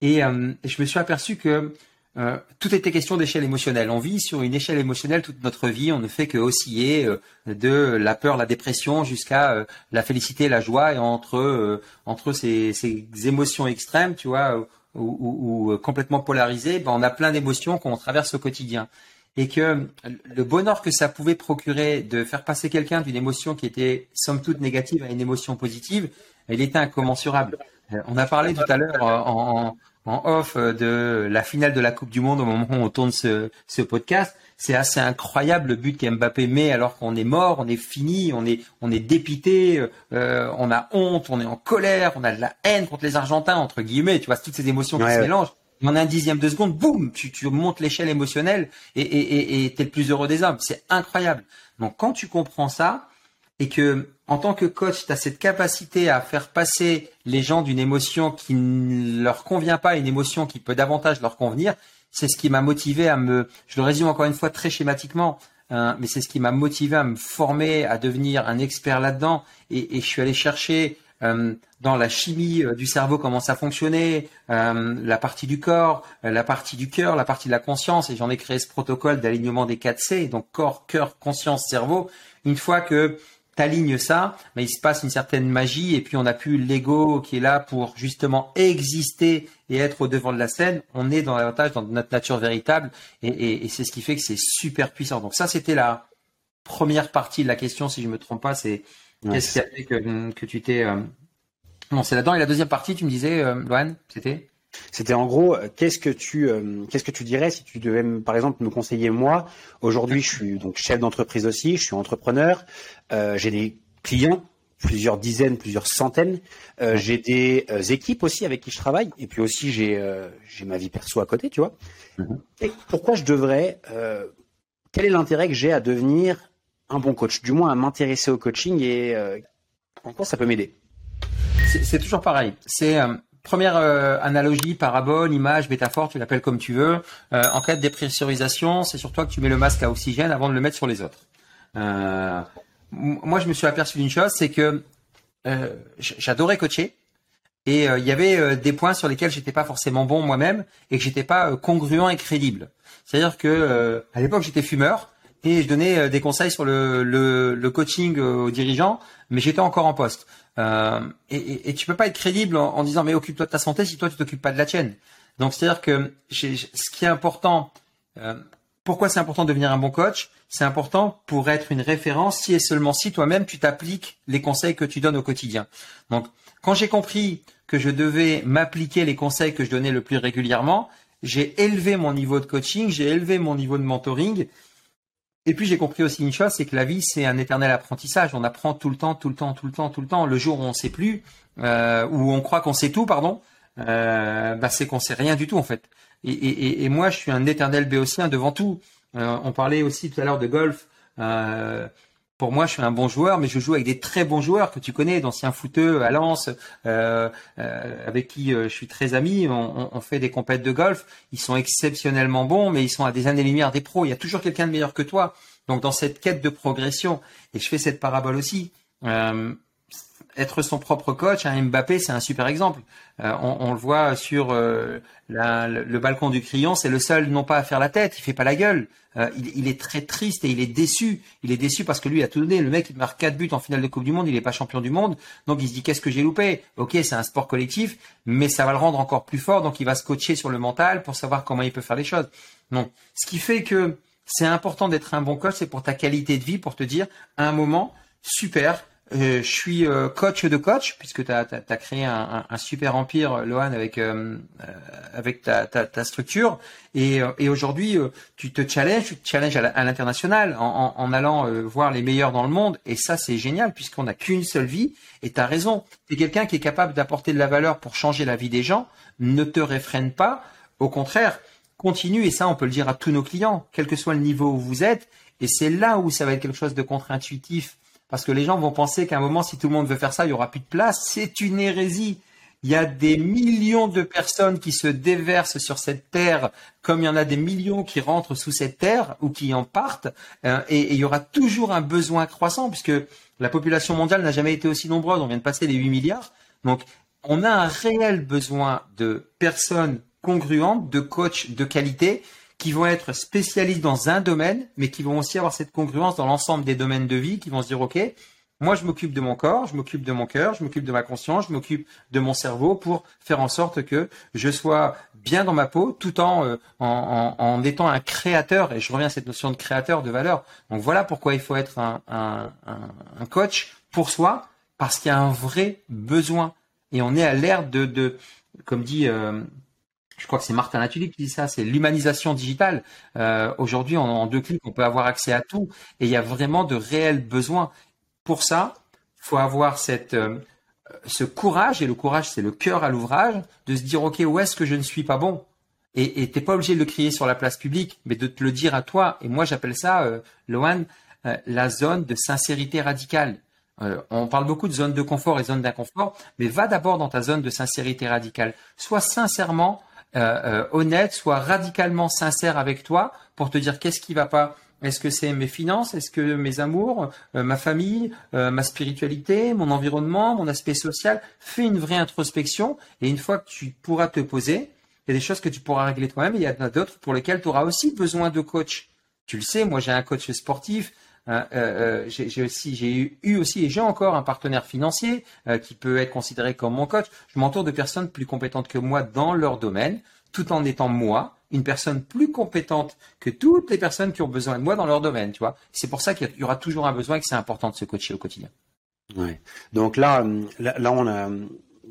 Et euh, je me suis aperçu que euh, tout était question d'échelle émotionnelle. On vit sur une échelle émotionnelle toute notre vie. On ne fait que osciller euh, de la peur, la dépression, jusqu'à euh, la félicité, la joie, et entre euh, entre ces, ces émotions extrêmes, tu vois. Ou, ou, ou complètement polarisé, ben on a plein d'émotions qu'on traverse au quotidien. Et que le bonheur que ça pouvait procurer de faire passer quelqu'un d'une émotion qui était somme toute négative à une émotion positive, elle était incommensurable. On a parlé tout à l'heure en, en, en off de la finale de la Coupe du Monde au moment où on tourne ce, ce podcast. C'est assez incroyable le but qu'Mbappé met alors qu'on est mort, on est fini, on est, on est dépité, euh, on a honte, on est en colère, on a de la haine contre les Argentins, entre guillemets, tu vois, toutes ces émotions qui ouais, se ouais. mélangent. En un dixième de seconde, boum, tu, tu montes l'échelle émotionnelle et, et, et, et t'es le plus heureux des hommes. C'est incroyable. Donc, quand tu comprends ça et que, en tant que coach, t'as cette capacité à faire passer les gens d'une émotion qui ne leur convient pas à une émotion qui peut davantage leur convenir, c'est ce qui m'a motivé à me, je le résume encore une fois très schématiquement, hein, mais c'est ce qui m'a motivé à me former, à devenir un expert là-dedans. Et, et je suis allé chercher Euh, dans la chimie euh, du cerveau, comment ça fonctionnait, euh, la partie du corps, euh, la partie du cœur, la partie de la conscience, et j'en ai créé ce protocole d'alignement des quatre C, donc corps, cœur, conscience, cerveau. Une fois que tu alignes ça, bah, il se passe une certaine magie, et puis on n'a plus l'ego qui est là pour justement exister et être au devant de la scène. On est dans l'avantage, dans notre nature véritable, et, et, et c'est ce qui fait que c'est super puissant. Donc ça, c'était la première partie de la question, si je me trompe pas, c'est qu'est-ce qui a fait que, que tu t'es euh... Non, c'est là-dedans. Et la deuxième partie, tu me disais, euh, Loan, c'était C'était en gros, qu'est-ce que tu, euh, qu'est-ce que tu dirais si tu devais, par exemple, me conseiller moi. Aujourd'hui, je suis donc chef d'entreprise aussi, je suis entrepreneur, euh, j'ai des clients, plusieurs dizaines, plusieurs centaines, euh, j'ai des euh, équipes aussi avec qui je travaille, et puis aussi j'ai, euh, j'ai ma vie perso à côté, tu vois. Mm-hmm. Et pourquoi je devrais euh, Quel est l'intérêt que j'ai à devenir un bon coach, du moins à m'intéresser au coaching, et euh, en quoi ça peut m'aider? C'est, c'est toujours pareil. C'est euh, première euh, analogie, parabole, image, métaphore, tu l'appelles comme tu veux. Euh, en cas de dépressurisation, c'est sur toi que tu mets le masque à oxygène avant de le mettre sur les autres. Euh, m- moi, je me suis aperçu d'une chose, c'est que euh, j'adorais coacher. Et il euh, y avait euh, des points sur lesquels j'étais pas forcément bon moi-même et que j'étais pas euh, congruent et crédible. C'est-à-dire que euh, à l'époque, j'étais fumeur. Et je donnais des conseils sur le, le, le coaching aux dirigeants, mais j'étais encore en poste. Euh, et, et, et tu peux pas être crédible en, en disant mais occupe-toi de ta santé si toi tu t'occupes pas de la tienne. Donc c'est-à-dire que j'ai, ce qui est important, euh, pourquoi c'est important de devenir un bon coach, c'est important pour être une référence si et seulement si toi-même tu t'appliques les conseils que tu donnes au quotidien. Donc quand j'ai compris que je devais m'appliquer les conseils que je donnais le plus régulièrement, j'ai élevé mon niveau de coaching, j'ai élevé mon niveau de mentoring. Et puis j'ai compris aussi une chose, c'est que la vie c'est un éternel apprentissage. On apprend tout le temps, tout le temps, tout le temps, tout le temps. Le jour où on sait plus, euh, où on croit qu'on sait tout, pardon, euh, bah c'est qu'on sait rien du tout en fait. Et, et, et moi je suis un éternel béotien devant tout. Euh, on parlait aussi tout à l'heure de golf. Euh, pour moi je suis un bon joueur, mais je joue avec des très bons joueurs que tu connais, d'anciens footeux à Lens, euh, euh, avec qui je suis très ami. On, on, on fait des compètes de golf. Ils sont exceptionnellement bons, mais ils sont à des années-lumière des pros. Il y a toujours quelqu'un de meilleur que toi. Donc, dans cette quête de progression, et je fais cette parabole aussi, euh, être son propre coach, hein, Mbappé, c'est un super exemple. Euh, on, on le voit sur euh, la, le, le balcon du Crillon, c'est le seul non pas à faire la tête, il fait pas la gueule. Euh, il, il est très triste et il est déçu. Il est déçu parce que lui a tout donné. Le mec, il marque quatre buts en finale de Coupe du Monde, il n'est pas champion du monde. Donc, il se dit, qu'est-ce que j'ai loupé ? Ok, c'est un sport collectif, mais ça va le rendre encore plus fort. Donc, il va se coacher sur le mental pour savoir comment il peut faire les choses. Donc, ce qui fait que c'est important d'être un bon coach, c'est pour ta qualité de vie, pour te dire à un moment, super, Euh, je suis euh, coach de coach, puisque tu as créé un, un, un super empire, Loan, avec, euh, avec ta, ta, ta structure. Et, et aujourd'hui, euh, tu te challenges, tu te challenges à, à l'international en, en, en allant euh, voir les meilleurs dans le monde. Et ça, c'est génial, puisqu'on n'a qu'une seule vie. Et tu as raison, tu es quelqu'un qui est capable d'apporter de la valeur pour changer la vie des gens. Ne te réfrène pas, au contraire, continue. Et ça, on peut le dire à tous nos clients, quel que soit le niveau où vous êtes. Et c'est là où ça va être quelque chose de contre-intuitif. Parce que les gens vont penser qu'à un moment, si tout le monde veut faire ça, il n'y aura plus de place. C'est une hérésie. Il y a des millions de personnes qui se déversent sur cette terre, comme il y en a des millions qui rentrent sous cette terre ou qui en partent. Euh, et, et il y aura toujours un besoin croissant, puisque la population mondiale n'a jamais été aussi nombreuse. On vient de passer les huit milliards. Donc, on a un réel besoin de personnes congruentes, de coachs de qualité, qui vont être spécialistes dans un domaine, mais qui vont aussi avoir cette congruence dans l'ensemble des domaines de vie, qui vont se dire, OK, moi, je m'occupe de mon corps, je m'occupe de mon cœur, je m'occupe de ma conscience, je m'occupe de mon cerveau pour faire en sorte que je sois bien dans ma peau tout en, euh, en, en, en étant un créateur. Et je reviens à cette notion de créateur, de valeur. Donc, voilà pourquoi il faut être un, un, un, un coach pour soi, parce qu'il y a un vrai besoin. Et on est à l'ère de, de, comme dit... Euh, je crois que c'est Martin Atulic qui dit ça, c'est l'humanisation digitale. Euh, aujourd'hui, en, en deux clics, on peut avoir accès à tout et il y a vraiment de réels besoins. Pour ça, il faut avoir cette, euh, ce courage, et le courage, c'est le cœur à l'ouvrage, de se dire, OK, où est-ce que je ne suis pas bon ? Et tu n'es pas obligé de le crier sur la place publique, mais de te le dire à toi. Et moi, j'appelle ça, euh, Loan, euh, la zone de sincérité radicale. Euh, on parle beaucoup de zone de confort et zone d'inconfort, mais va d'abord dans ta zone de sincérité radicale. Sois sincèrement Euh, euh, honnête, sois radicalement sincère avec toi pour te dire qu'est-ce qui va pas. Est-ce que c'est mes finances, est-ce que mes amours, euh, ma famille, euh, ma spiritualité, mon environnement, mon aspect social. Fais une vraie introspection et une fois que tu pourras te poser, il y a des choses que tu pourras régler toi-même et il y en a d'autres pour lesquelles tu auras aussi besoin de coach. Tu le sais, moi j'ai un coach sportif. Euh, euh, j'ai, j'ai, aussi, j'ai eu, eu aussi et j'ai encore un partenaire financier euh, qui peut être considéré comme mon coach. Je m'entoure de personnes plus compétentes que moi dans leur domaine, tout en étant moi une personne plus compétente que toutes les personnes qui ont besoin de moi dans leur domaine. Tu vois, c'est pour ça qu'il y aura toujours un besoin et que c'est important de se coacher au quotidien. Ouais. Donc là, là, là on a.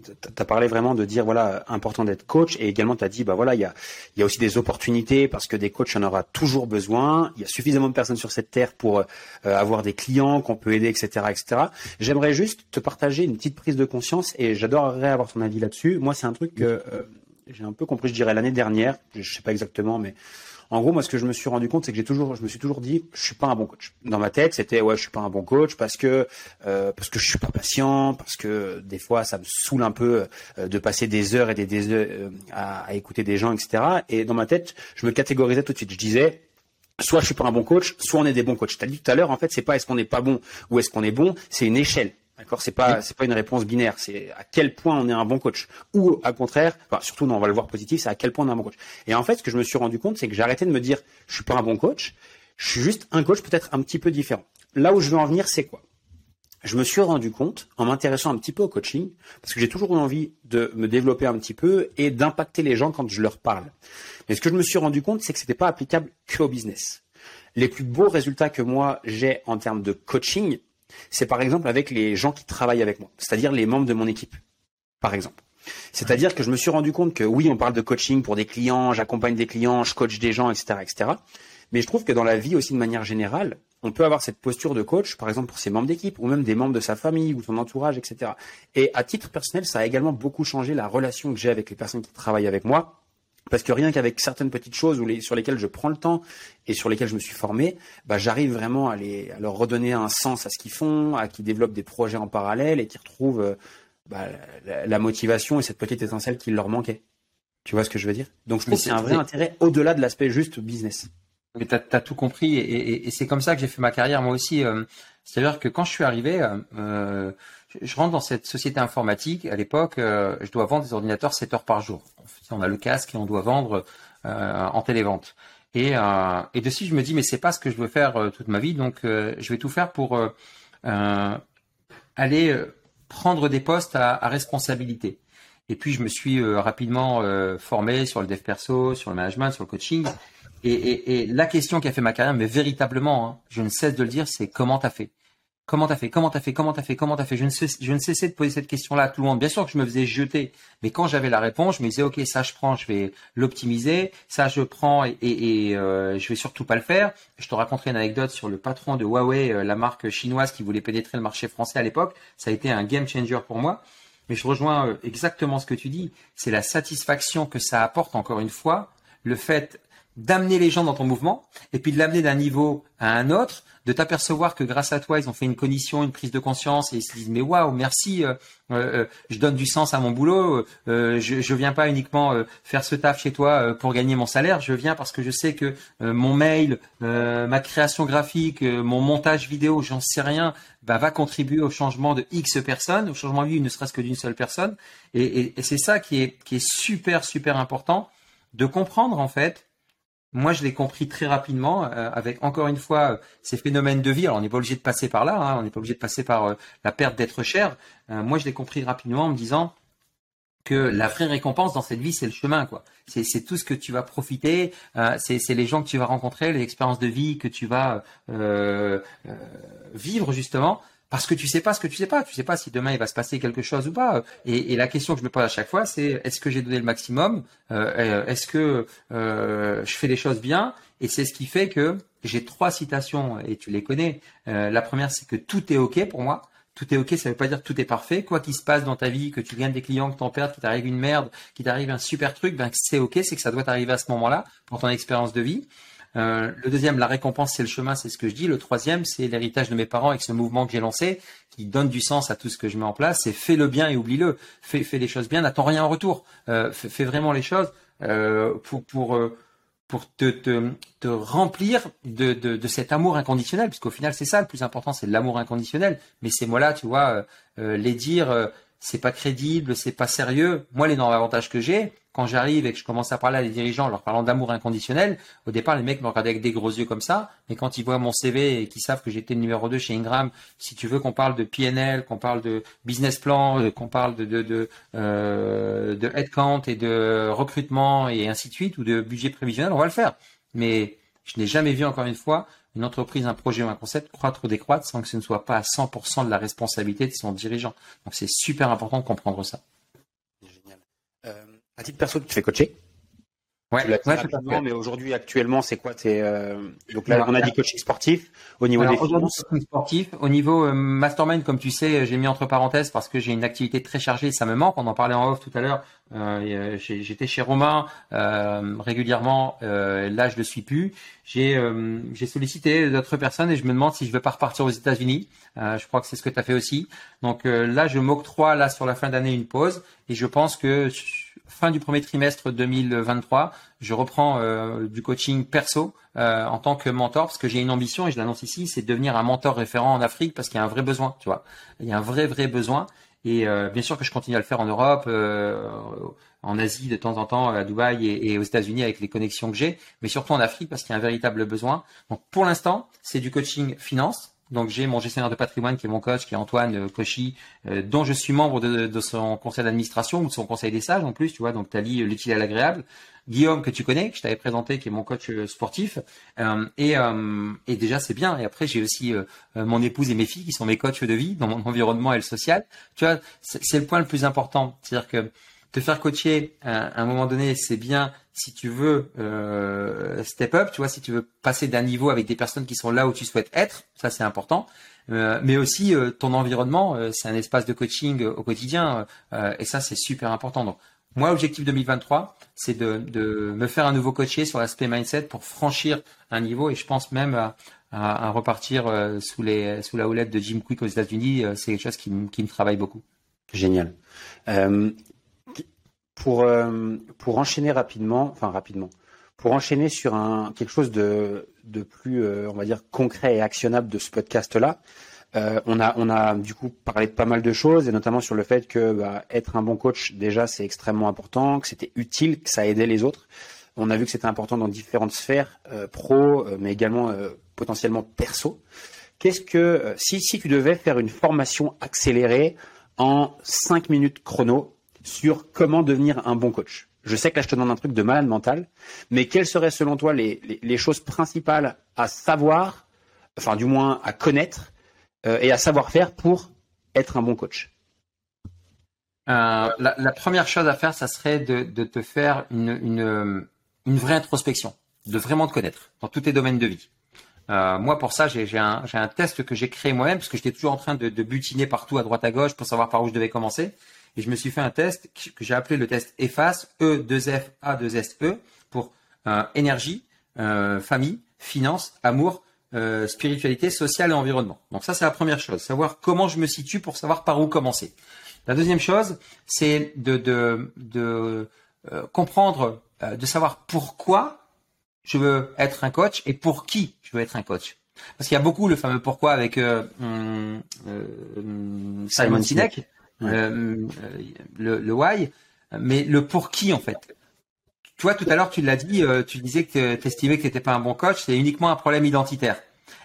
Tu as parlé vraiment de dire, voilà, important d'être coach, et également tu as dit, bah voilà, il y a, y a aussi des opportunités parce que des coachs, on aura toujours besoin. Il y a suffisamment de personnes sur cette terre pour euh, avoir des clients qu'on peut aider, et cetera, et cetera. J'aimerais juste te partager une petite prise de conscience et j'adorerais avoir ton avis là-dessus. Moi, c'est un truc que euh, j'ai un peu compris, je dirais, l'année dernière. Je ne sais pas exactement, mais en gros, moi, ce que je me suis rendu compte, c'est que j'ai toujours, je me suis toujours dit, je suis pas un bon coach. Dans ma tête, c'était, ouais, je suis pas un bon coach parce que, euh, parce que je suis pas patient, parce que des fois, ça me saoule un peu euh, de passer des heures et des, des heures euh, à, à écouter des gens, et cetera. Et dans ma tête, je me catégorisais tout de suite. Je disais, soit je suis pas un bon coach, soit on est des bons coachs. T'as dit tout à l'heure, en fait, c'est pas est-ce qu'on n'est pas bon ou est-ce qu'on est bon, c'est une échelle. D'accord, c'est pas c'est pas une réponse binaire, c'est à quel point on est un bon coach. Ou à contraire, enfin, surtout non, on va le voir positif, c'est à quel point on est un bon coach. Et en fait, ce que je me suis rendu compte, c'est que j'ai arrêté de me dire je suis pas un bon coach, je suis juste un coach peut-être un petit peu différent. Là où je veux en venir, c'est quoi ? Je me suis rendu compte, en m'intéressant un petit peu au coaching, parce que j'ai toujours eu envie de me développer un petit peu et d'impacter les gens quand je leur parle. Mais ce que je me suis rendu compte, c'est que c'était pas applicable qu'au business. Les plus beaux résultats que moi j'ai en termes de coaching, c'est par exemple avec les gens qui travaillent avec moi, c'est-à-dire les membres de mon équipe, par exemple. C'est-à-dire que je me suis rendu compte que oui, on parle de coaching pour des clients, j'accompagne des clients, je coach des gens, et cetera, et cetera. Mais je trouve que dans la vie aussi de manière générale, on peut avoir cette posture de coach, par exemple pour ses membres d'équipe ou même des membres de sa famille ou son entourage, et cetera. Et à titre personnel, ça a également beaucoup changé la relation que j'ai avec les personnes qui travaillent avec moi. Parce que rien qu'avec certaines petites choses où les, sur lesquelles je prends le temps et sur lesquelles je me suis formé, bah, j'arrive vraiment à, les, à leur redonner un sens à ce qu'ils font, à qu'ils développent des projets en parallèle et qu'ils retrouvent euh, bah, la, la motivation et cette petite étincelle qui leur manquait. Tu vois ce que je veux dire ? Donc, je trouve qu'il y a un vrai intérêt au-delà de l'aspect juste business. Mais tu as tout compris et, et, et c'est comme ça que j'ai fait ma carrière moi aussi. Euh, c'est-à-dire que quand je suis arrivé, euh, je rentre dans cette société informatique. À l'époque, euh, je dois vendre des ordinateurs sept heures par jour. On a le casque et on doit vendre euh, en télévente. Et, euh, et de suite, je me dis, mais c'est pas ce que je veux faire euh, toute ma vie, donc euh, je vais tout faire pour euh, euh, aller euh, prendre des postes à, à responsabilité. Et puis, je me suis euh, rapidement euh, formé sur le dev perso, sur le management, sur le coaching. Et, et, et la question qui a fait ma carrière, mais véritablement, hein, je ne cesse de le dire, c'est comment t'as fait ? Comment t'as fait? Comment t'as fait? Comment t'as fait? Comment t'as fait? Je ne, sais, je ne cessais de poser cette question-là à tout le monde. Bien sûr que je me faisais jeter, mais quand j'avais la réponse, je me disais, OK, ça je prends, je vais l'optimiser, ça je prends et, et, et euh, je vais surtout pas le faire. Je te raconterai une anecdote sur le patron de Huawei, la marque chinoise qui voulait pénétrer le marché français à l'époque. Ça a été un game changer pour moi. Mais je rejoins exactement ce que tu dis. C'est la satisfaction que ça apporte, encore une fois, le fait d'amener les gens dans ton mouvement et puis de l'amener d'un niveau à un autre, de t'apercevoir que grâce à toi, ils ont fait une cognition, une prise de conscience et ils se disent « mais waouh, merci, euh, euh, je donne du sens à mon boulot, euh, je ne viens pas uniquement euh, faire ce taf chez toi euh, pour gagner mon salaire, je viens parce que je sais que euh, mon mail, euh, ma création graphique, euh, mon montage vidéo, j'en sais rien, bah, va contribuer au changement de X personnes, au changement de vie, ne serait-ce que d'une seule personne. » Et, et, et c'est ça qui est, qui est super, super important de comprendre en fait. Moi, je l'ai compris très rapidement euh, avec, encore une fois, euh, ces phénomènes de vie. Alors, on n'est pas obligé de passer par là, hein, on n'est pas obligé de passer par euh, la perte d'être cher. Euh, moi, je l'ai compris rapidement en me disant que la vraie récompense dans cette vie, c'est le chemin, quoi. C'est, c'est tout ce que tu vas profiter, euh, c'est, c'est les gens que tu vas rencontrer, les expériences de vie que tu vas euh, euh, vivre, justement. Parce que tu sais pas ce que tu sais pas. Tu sais pas si demain il va se passer quelque chose ou pas. Et, et la question que je me pose à chaque fois, c'est est-ce que j'ai donné le maximum? euh, Est-ce que euh, je fais les choses bien? Et c'est ce qui fait que j'ai trois citations et tu les connais. Euh, la première, c'est que tout est OK pour moi. Tout est OK, ça veut pas dire que tout est parfait. Quoi qu'il se passe dans ta vie, que tu gagnes des clients, que t'en perdes, qu'il t'arrive une merde, qu'il t'arrive un super truc, ben c'est OK, c'est que ça doit t'arriver à ce moment-là pour ton expérience de vie. Euh, le deuxième, la récompense, c'est le chemin, c'est ce que je dis. Le troisième, c'est l'héritage de mes parents avec ce mouvement que j'ai lancé, qui donne du sens à tout ce que je mets en place. C'est fais le bien et oublie-le. Fais, fais les choses bien, n'attends rien en retour. Euh, fais, fais vraiment les choses euh, pour pour pour te te, te remplir de, de de cet amour inconditionnel, puisqu'au final, c'est ça le plus important, c'est l'amour inconditionnel. Mais ces mots-là, tu vois, euh, les dire, euh, c'est pas crédible, c'est pas sérieux. Moi, l'énorme avantage que j'ai, quand j'arrive et que je commence à parler à des dirigeants en leur parlant d'amour inconditionnel, au départ, les mecs me regardaient avec des gros yeux comme ça. Mais quand ils voient mon C V et qu'ils savent que j'étais le numéro deux chez Ingram, si tu veux qu'on parle de P N L, qu'on parle de business plan, qu'on parle de, de, de, euh, de headcount et de recrutement et ainsi de suite, ou de budget prévisionnel, on va le faire. Mais je n'ai jamais vu, encore une fois, une entreprise, un projet ou un concept croître ou décroître sans que ce ne soit pas à cent pour cent de la responsabilité de son dirigeant. Donc, c'est super important de comprendre ça. Génial. Euh... À titre perso, tu fais coacher. Ouais, tu l'as dit ouais, rapidement, mais aujourd'hui, actuellement, c'est quoi tes, euh... Donc là, on a dit coaching sportif au niveau Alors, des finances. Coaching sportif, au niveau euh, mastermind, comme tu sais, j'ai mis entre parenthèses parce que j'ai une activité très chargée, ça me manque. On en parlait en off tout à l'heure. Euh, j'étais chez Romain euh, régulièrement. Euh, là, je le suis plus. J'ai, euh, j'ai sollicité d'autres personnes et je me demande si je veux pas repartir aux États-Unis. Euh, je crois que c'est ce que tu as fait aussi. Donc euh, là, je m'octroie là sur la fin d'année une pause et je pense que fin du premier trimestre deux mille vingt-trois, je reprends euh, du coaching perso euh, en tant que mentor parce que j'ai une ambition et je l'annonce ici, c'est de devenir un mentor référent en Afrique parce qu'il y a un vrai besoin, tu vois. Il y a un vrai vrai besoin et euh, bien sûr que je continue à le faire en Europe, euh, en Asie de temps en temps, à Dubaï et, et aux États-Unis avec les connexions que j'ai, mais surtout en Afrique parce qu'il y a un véritable besoin. Donc pour l'instant, c'est du coaching finance. Donc j'ai mon gestionnaire de patrimoine qui est mon coach, qui est Antoine Cochy, euh, dont je suis membre de, de son conseil d'administration ou de son conseil des sages en plus, tu vois, donc tu as lié l'utile à l'agréable. Guillaume, que tu connais, que je t'avais présenté, qui est mon coach sportif. Euh, et, euh, et déjà, c'est bien. Et après, j'ai aussi euh, mon épouse et mes filles qui sont mes coachs de vie dans mon environnement et le social. Tu vois, c'est, c'est le point le plus important. C'est-à-dire que te faire coacher à un moment donné, c'est bien si tu veux euh, step up, tu vois, si tu veux passer d'un niveau avec des personnes qui sont là où tu souhaites être, ça c'est important. Euh, mais aussi euh, ton environnement, euh, c'est un espace de coaching euh, au quotidien euh, et ça c'est super important. Donc moi, objectif deux mille vingt-trois, c'est de, de me faire un nouveau coacher sur l'aspect mindset pour franchir un niveau et je pense même à, à, à repartir euh, sous, les, sous la houlette de Jim Quick aux États-Unis. Euh, c'est quelque chose qui, qui me travaille beaucoup. Génial. Euh... Pour, euh, pour enchaîner rapidement, enfin rapidement, pour enchaîner sur un, quelque chose de, de plus, euh, on va dire, concret et actionnable de ce podcast-là, euh, on a, on a du coup parlé de pas mal de choses, et notamment sur le fait que bah, être un bon coach, déjà, c'est extrêmement important, que c'était utile, que ça aidait les autres. On a vu que c'était important dans différentes sphères, euh, pro, mais également euh, potentiellement perso. Qu'est-ce que, si, si tu devais faire une formation accélérée en cinq minutes chrono, sur comment devenir un bon coach. Je sais que là, je te demande un truc de malade mental, mais quelles seraient selon toi les, les, les choses principales à savoir, enfin du moins à connaître, euh, et à savoir faire pour être un bon coach. Euh, la, la première chose à faire, ça serait de, de te faire une, une, une vraie introspection, de vraiment te connaître dans tous tes domaines de vie. Euh, moi, pour ça, j'ai, j'ai, un, j'ai un test que j'ai créé moi-même parce que j'étais toujours en train de, de butiner partout à droite à gauche pour savoir par où je devais commencer. Et je me suis fait un test que j'ai appelé le test EFAS, E deux F A deux S E, pour euh, énergie, euh, famille, finance, amour, euh, spiritualité, sociale et environnement. Donc ça, c'est la première chose, savoir comment je me situe pour savoir par où commencer. La deuxième chose, c'est de, de, de euh, comprendre, euh, de savoir pourquoi je veux être un coach et pour qui je veux être un coach. Parce qu'il y a beaucoup le fameux pourquoi avec euh, euh, Simon Sinek. Euh, euh, le, le why, mais le pour qui en fait. Toi, tout à l'heure, tu l'as dit, euh, tu disais que tu estimais que tu n'étais pas un bon coach, c'est uniquement un problème identitaire.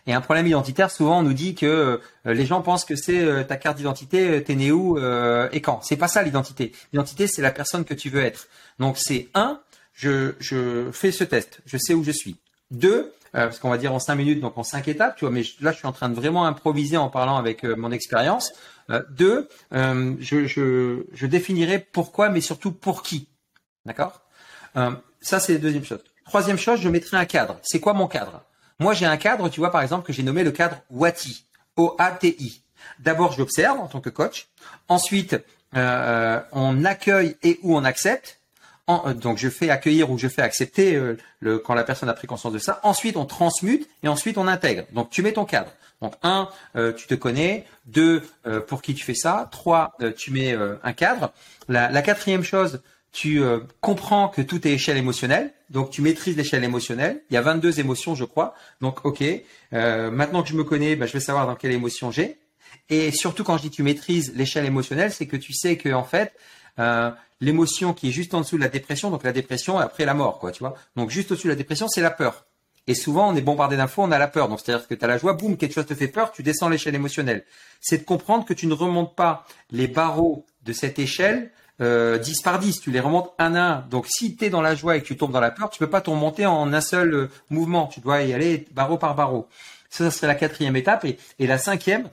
Et un problème identitaire, souvent, on nous dit que euh, les gens pensent que c'est euh, ta carte d'identité, euh, t'es né où euh, et quand. C'est pas ça l'identité. L'identité, c'est la personne que tu veux être. Donc, c'est un, je, je fais ce test, je sais où je suis. Deux, euh, parce qu'on va dire en cinq minutes, donc en cinq étapes, tu vois, mais je, là, je suis en train de vraiment improviser en parlant avec euh, mon expérience. Euh, deux, euh, je, je, je définirai pourquoi, mais surtout pour qui. D'accord ? euh, Ça, c'est la deuxième chose. Troisième chose, je mettrai un cadre. C'est quoi mon cadre ? Moi, j'ai un cadre, tu vois, par exemple, que j'ai nommé le cadre W A T I. O A T I. D'abord, j'observe en tant que coach. Ensuite, euh, on accueille et ou on accepte. En, euh, donc, je fais accueillir ou je fais accepter euh, le, quand la personne a pris conscience de ça. Ensuite, on transmute et ensuite, on intègre. Donc, tu mets ton cadre. Donc, un, euh, tu te connais. Deux, euh, pour qui tu fais ça. Trois, euh, tu mets euh, un cadre. La, la quatrième chose, tu euh, comprends que tout est échelle émotionnelle. Donc, tu maîtrises l'échelle émotionnelle. Il y a vingt-deux émotions, je crois. Donc, OK. Euh, maintenant que je me connais, bah, je vais savoir dans quelle émotion j'ai. Et surtout, quand je dis tu maîtrises l'échelle émotionnelle, c'est que tu sais que en fait… Euh, l'émotion qui est juste en dessous de la dépression, donc la dépression après la mort, quoi, tu vois. Donc juste au-dessus de la dépression, c'est la peur. Et souvent, on est bombardé d'infos, on a la peur. Donc c'est-à-dire que tu as la joie, boum, quelque chose te fait peur, tu descends l'échelle émotionnelle. C'est de comprendre que tu ne remontes pas les barreaux de cette échelle euh, dix par dix, tu les remontes un à un. Donc si tu es dans la joie et que tu tombes dans la peur, tu peux pas te remonter en un seul euh, mouvement. Tu dois y aller barreau par barreau. Ça, ça serait la quatrième étape. Et, et la cinquième,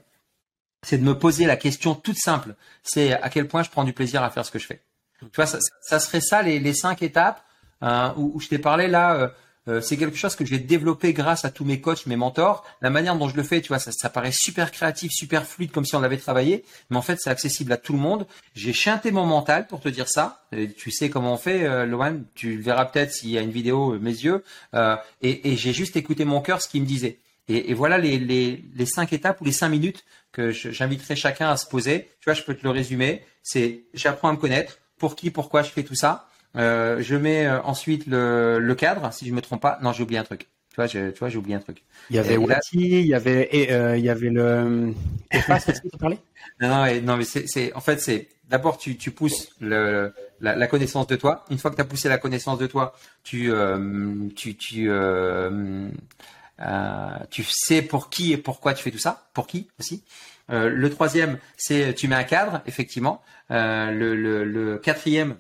c'est de me poser la question toute simple. C'est à quel point je prends du plaisir à faire ce que je fais. Tu vois, ça, ça serait ça les, les cinq étapes hein, où, où je t'ai parlé là. Euh, c'est quelque chose que j'ai développé grâce à tous mes coachs, mes mentors. La manière dont je le fais, tu vois, ça, ça paraît super créatif, super fluide, comme si on l'avait travaillé. Mais en fait, c'est accessible à tout le monde. J'ai chanté mon mental pour te dire ça. Et tu sais comment on fait, euh, Loan. Tu le verras peut-être s'il y a une vidéo, euh, mes yeux. Euh, et, et j'ai juste écouté mon cœur, ce qu'il me disait. Et, et voilà les, les, les cinq étapes ou les cinq minutes que je, j'inviterai chacun à se poser. Tu vois, je peux te le résumer. C'est j'apprends à me connaître. Pour qui, pourquoi je fais tout ça. Euh, je mets euh, ensuite le, le cadre, si je me trompe pas. Non, j'ai oublié un truc. Tu vois, je, tu vois, j'ai oublié un truc. Il y avait Wati, il y avait, et, euh, il y avait le. Efface, est-ce que tu parlais ? Non, non, mais, non, mais c'est, c'est, en fait, c'est d'abord tu, tu pousses le, la, la connaissance de toi. Une fois que tu as poussé la connaissance de toi, tu, euh, tu, tu. Euh, Euh, tu sais pour qui et pourquoi tu fais tout ça, pour qui aussi. Euh, le troisième, c'est tu mets un cadre, effectivement. Euh, le, le, le quatrième,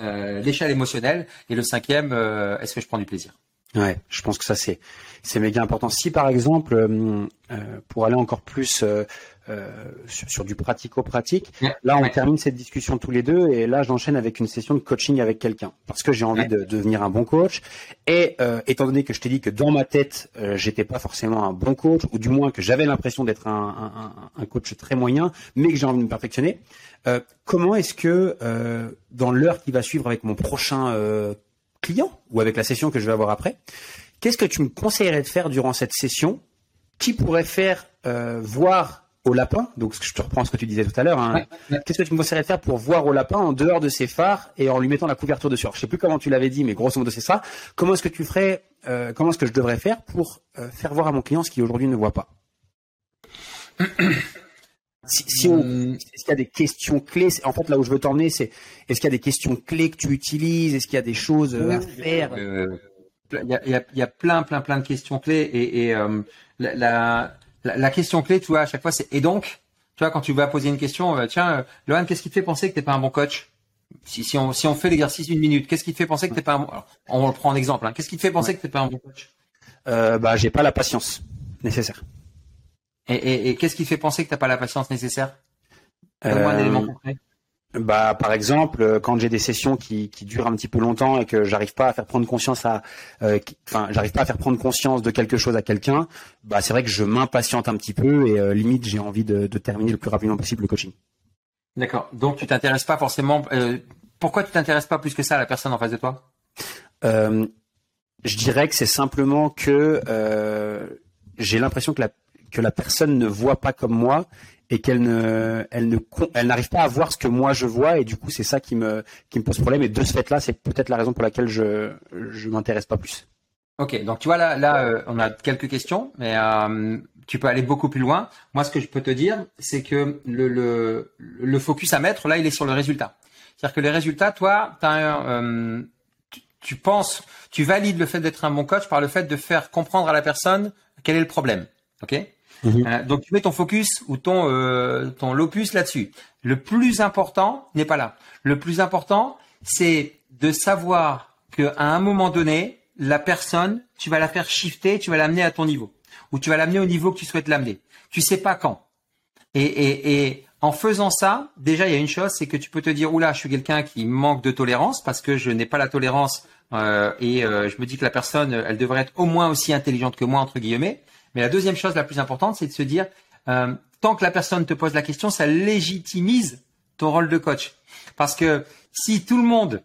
euh, l'échelle émotionnelle. Et le cinquième, euh, est-ce que je prends du plaisir ? Ouais, je pense que ça, c'est, c'est méga important. Si, par exemple, euh, pour aller encore plus euh, euh, sur, sur du pratico-pratique, ouais, là, on ouais. termine cette discussion tous les deux et là, j'enchaîne avec une session de coaching avec quelqu'un parce que j'ai envie ouais. de, de devenir un bon coach. Et euh, étant donné que je t'ai dit que dans ma tête, euh, j'étais pas forcément un bon coach ou du moins que j'avais l'impression d'être un, un, un coach très moyen, mais que j'ai envie de me perfectionner, euh, comment est-ce que euh, dans l'heure qui va suivre avec mon prochain euh, client ou avec la session que je vais avoir après, qu'est-ce que tu me conseillerais de faire durant cette session qui pourrait faire euh, voir au lapin, donc je te reprends ce que tu disais tout à l'heure, hein. ouais, ouais. Qu'est-ce que tu me conseillerais de faire pour voir au lapin en dehors de ses phares et en lui mettant la couverture dessus ? Alors, je ne sais plus comment tu l'avais dit, mais grosso modo c'est ça. Comment est-ce que tu ferais, euh, comment est-ce que je devrais faire pour euh, faire voir à mon client ce qu'il aujourd'hui ne voit pas ? Si, si on, est-ce qu'il y a des questions clés ? En fait, là où je veux t'emmener, c'est est-ce qu'il y a des questions clés que tu utilises ? Est-ce qu'il y a des choses à faire ? euh, Il y a, il y a plein, plein, plein de questions clés. Et, et euh, la, la, la question clé, tu vois, à chaque fois, c'est « Et donc ?» Tu vois, quand tu vas poser une question, euh, « Tiens, euh, Loan, qu'est-ce qui te fait penser que tu n'es pas un bon coach ?» Si, si, on, si on fait l'exercice d'une minute, qu'est-ce qui te fait penser que tu n'es pas un bon… Alors, on le prend en exemple. Hein. Qu'est-ce qui te fait penser ouais. que tu n'es pas un bon coach ? euh, bah, j'ai pas la patience nécessaire. Et, et, et qu'est-ce qui te fait penser que tu n'as pas la patience nécessaire? Donne-moi euh... un élément concret. Bah, par exemple, quand j'ai des sessions qui, qui durent un petit peu longtemps et que j'arrive pas à faire prendre conscience à, euh, qui, enfin, j'arrive pas à faire prendre conscience de quelque chose à quelqu'un, bah, c'est vrai que je m'impatiente un petit peu et euh, limite j'ai envie de, de terminer le plus rapidement possible le coaching. D'accord. Donc tu t'intéresses pas forcément. Euh, pourquoi tu t'intéresses pas plus que ça à la personne en face de toi ? euh, Je dirais que c'est simplement que euh, j'ai l'impression que la que la personne ne voit pas comme moi. Et qu'elle ne, elle ne, elle n'arrive pas à voir ce que moi je vois, et du coup c'est ça qui me, qui me pose problème. Et de ce fait-là, c'est peut-être la raison pour laquelle je, je m'intéresse pas plus. Ok, donc tu vois là, là euh, on a quelques questions, mais euh, tu peux aller beaucoup plus loin. Moi, ce que je peux te dire, c'est que le, le, le focus à mettre là, il est sur le résultat. C'est-à-dire que les résultats, toi, t'as un, euh, tu, tu penses, tu valides le fait d'être un bon coach par le fait de faire comprendre à la personne quel est le problème. Ok. Mmh. Euh, donc tu mets ton focus ou ton euh, ton lopus là-dessus. Le plus important n'est pas là. Le plus important, c'est de savoir qu'à un moment donné, la personne, tu vas la faire shifter, tu vas l'amener à ton niveau, ou tu vas l'amener au niveau que tu souhaites l'amener. Tu sais pas quand. Et et et en faisant ça, déjà il y a une chose, c'est que tu peux te dire oula, je suis quelqu'un qui manque de tolérance parce que je n'ai pas la tolérance euh, et euh, je me dis que la personne, elle devrait être au moins aussi intelligente que moi entre guillemets. Mais la deuxième chose la plus importante, c'est de se dire, euh, tant que la personne te pose la question, ça légitimise ton rôle de coach. Parce que si tout le monde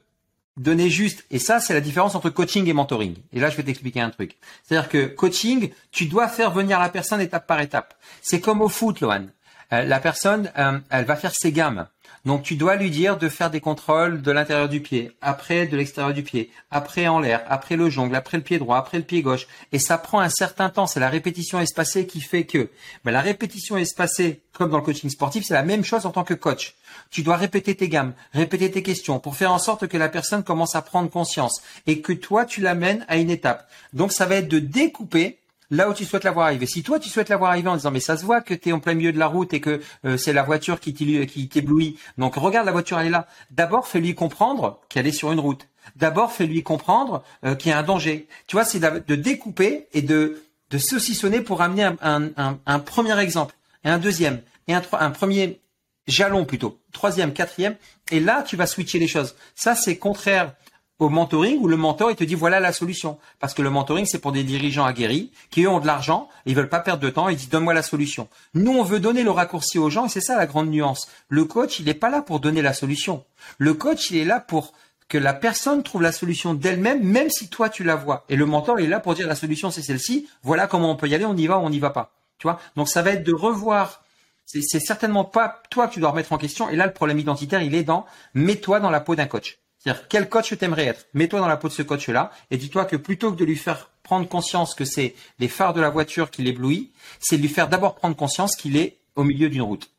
donnait juste, et ça, c'est la différence entre coaching et mentoring. Et là, je vais t'expliquer un truc. C'est-à-dire que coaching, tu dois faire venir la personne étape par étape. C'est comme au foot, Loan. Euh, la personne, euh, elle va faire ses gammes. Donc, tu dois lui dire de faire des contrôles de l'intérieur du pied, après de l'extérieur du pied, après en l'air, après le jongle, après le pied droit, après le pied gauche. Et ça prend un certain temps. C'est la répétition espacée qui fait que… Ben, la répétition espacée, comme dans le coaching sportif, c'est la même chose en tant que coach. Tu dois répéter tes gammes, répéter tes questions pour faire en sorte que la personne commence à prendre conscience et que toi, tu l'amènes à une étape. Donc, ça va être de découper… là où tu souhaites l'avoir arrivé. Si toi, tu souhaites l'avoir arrivé en disant « mais ça se voit que tu es en plein milieu de la route et que euh, c'est la voiture qui t'éblouit. Donc, regarde, la voiture, elle est là. » D'abord, fais-lui comprendre qu'elle est sur une route. D'abord, fais-lui comprendre euh, qu'il y a un danger. Tu vois, c'est de découper et de, de saucissonner pour amener un, un, un, un premier exemple, et un deuxième, et un, un premier jalon plutôt, troisième, quatrième. Et là, tu vas switcher les choses. Ça, c'est contraire au mentoring où le mentor, il te dit voilà la solution. Parce que le mentoring, c'est pour des dirigeants aguerris qui eux ont de l'argent, ils veulent pas perdre de temps, ils disent donne-moi la solution. Nous, on veut donner le raccourci aux gens et c'est ça la grande nuance. Le coach, il n'est pas là pour donner la solution. Le coach, il est là pour que la personne trouve la solution d'elle-même, même si toi, tu la vois. Et le mentor, il est là pour dire la solution, c'est celle-ci, voilà comment on peut y aller, on y va ou on n'y va pas. Tu vois? Donc, ça va être de revoir. C'est, c'est certainement pas toi que tu dois remettre en question. Et là, le problème identitaire, il est dans mets-toi dans la peau d'un coach. C'est-à-dire, quel coach t'aimerais être? Mets-toi dans la peau de ce coach-là et dis-toi que plutôt que de lui faire prendre conscience que c'est les phares de la voiture qui l'éblouit, c'est de lui faire d'abord prendre conscience qu'il est au milieu d'une route.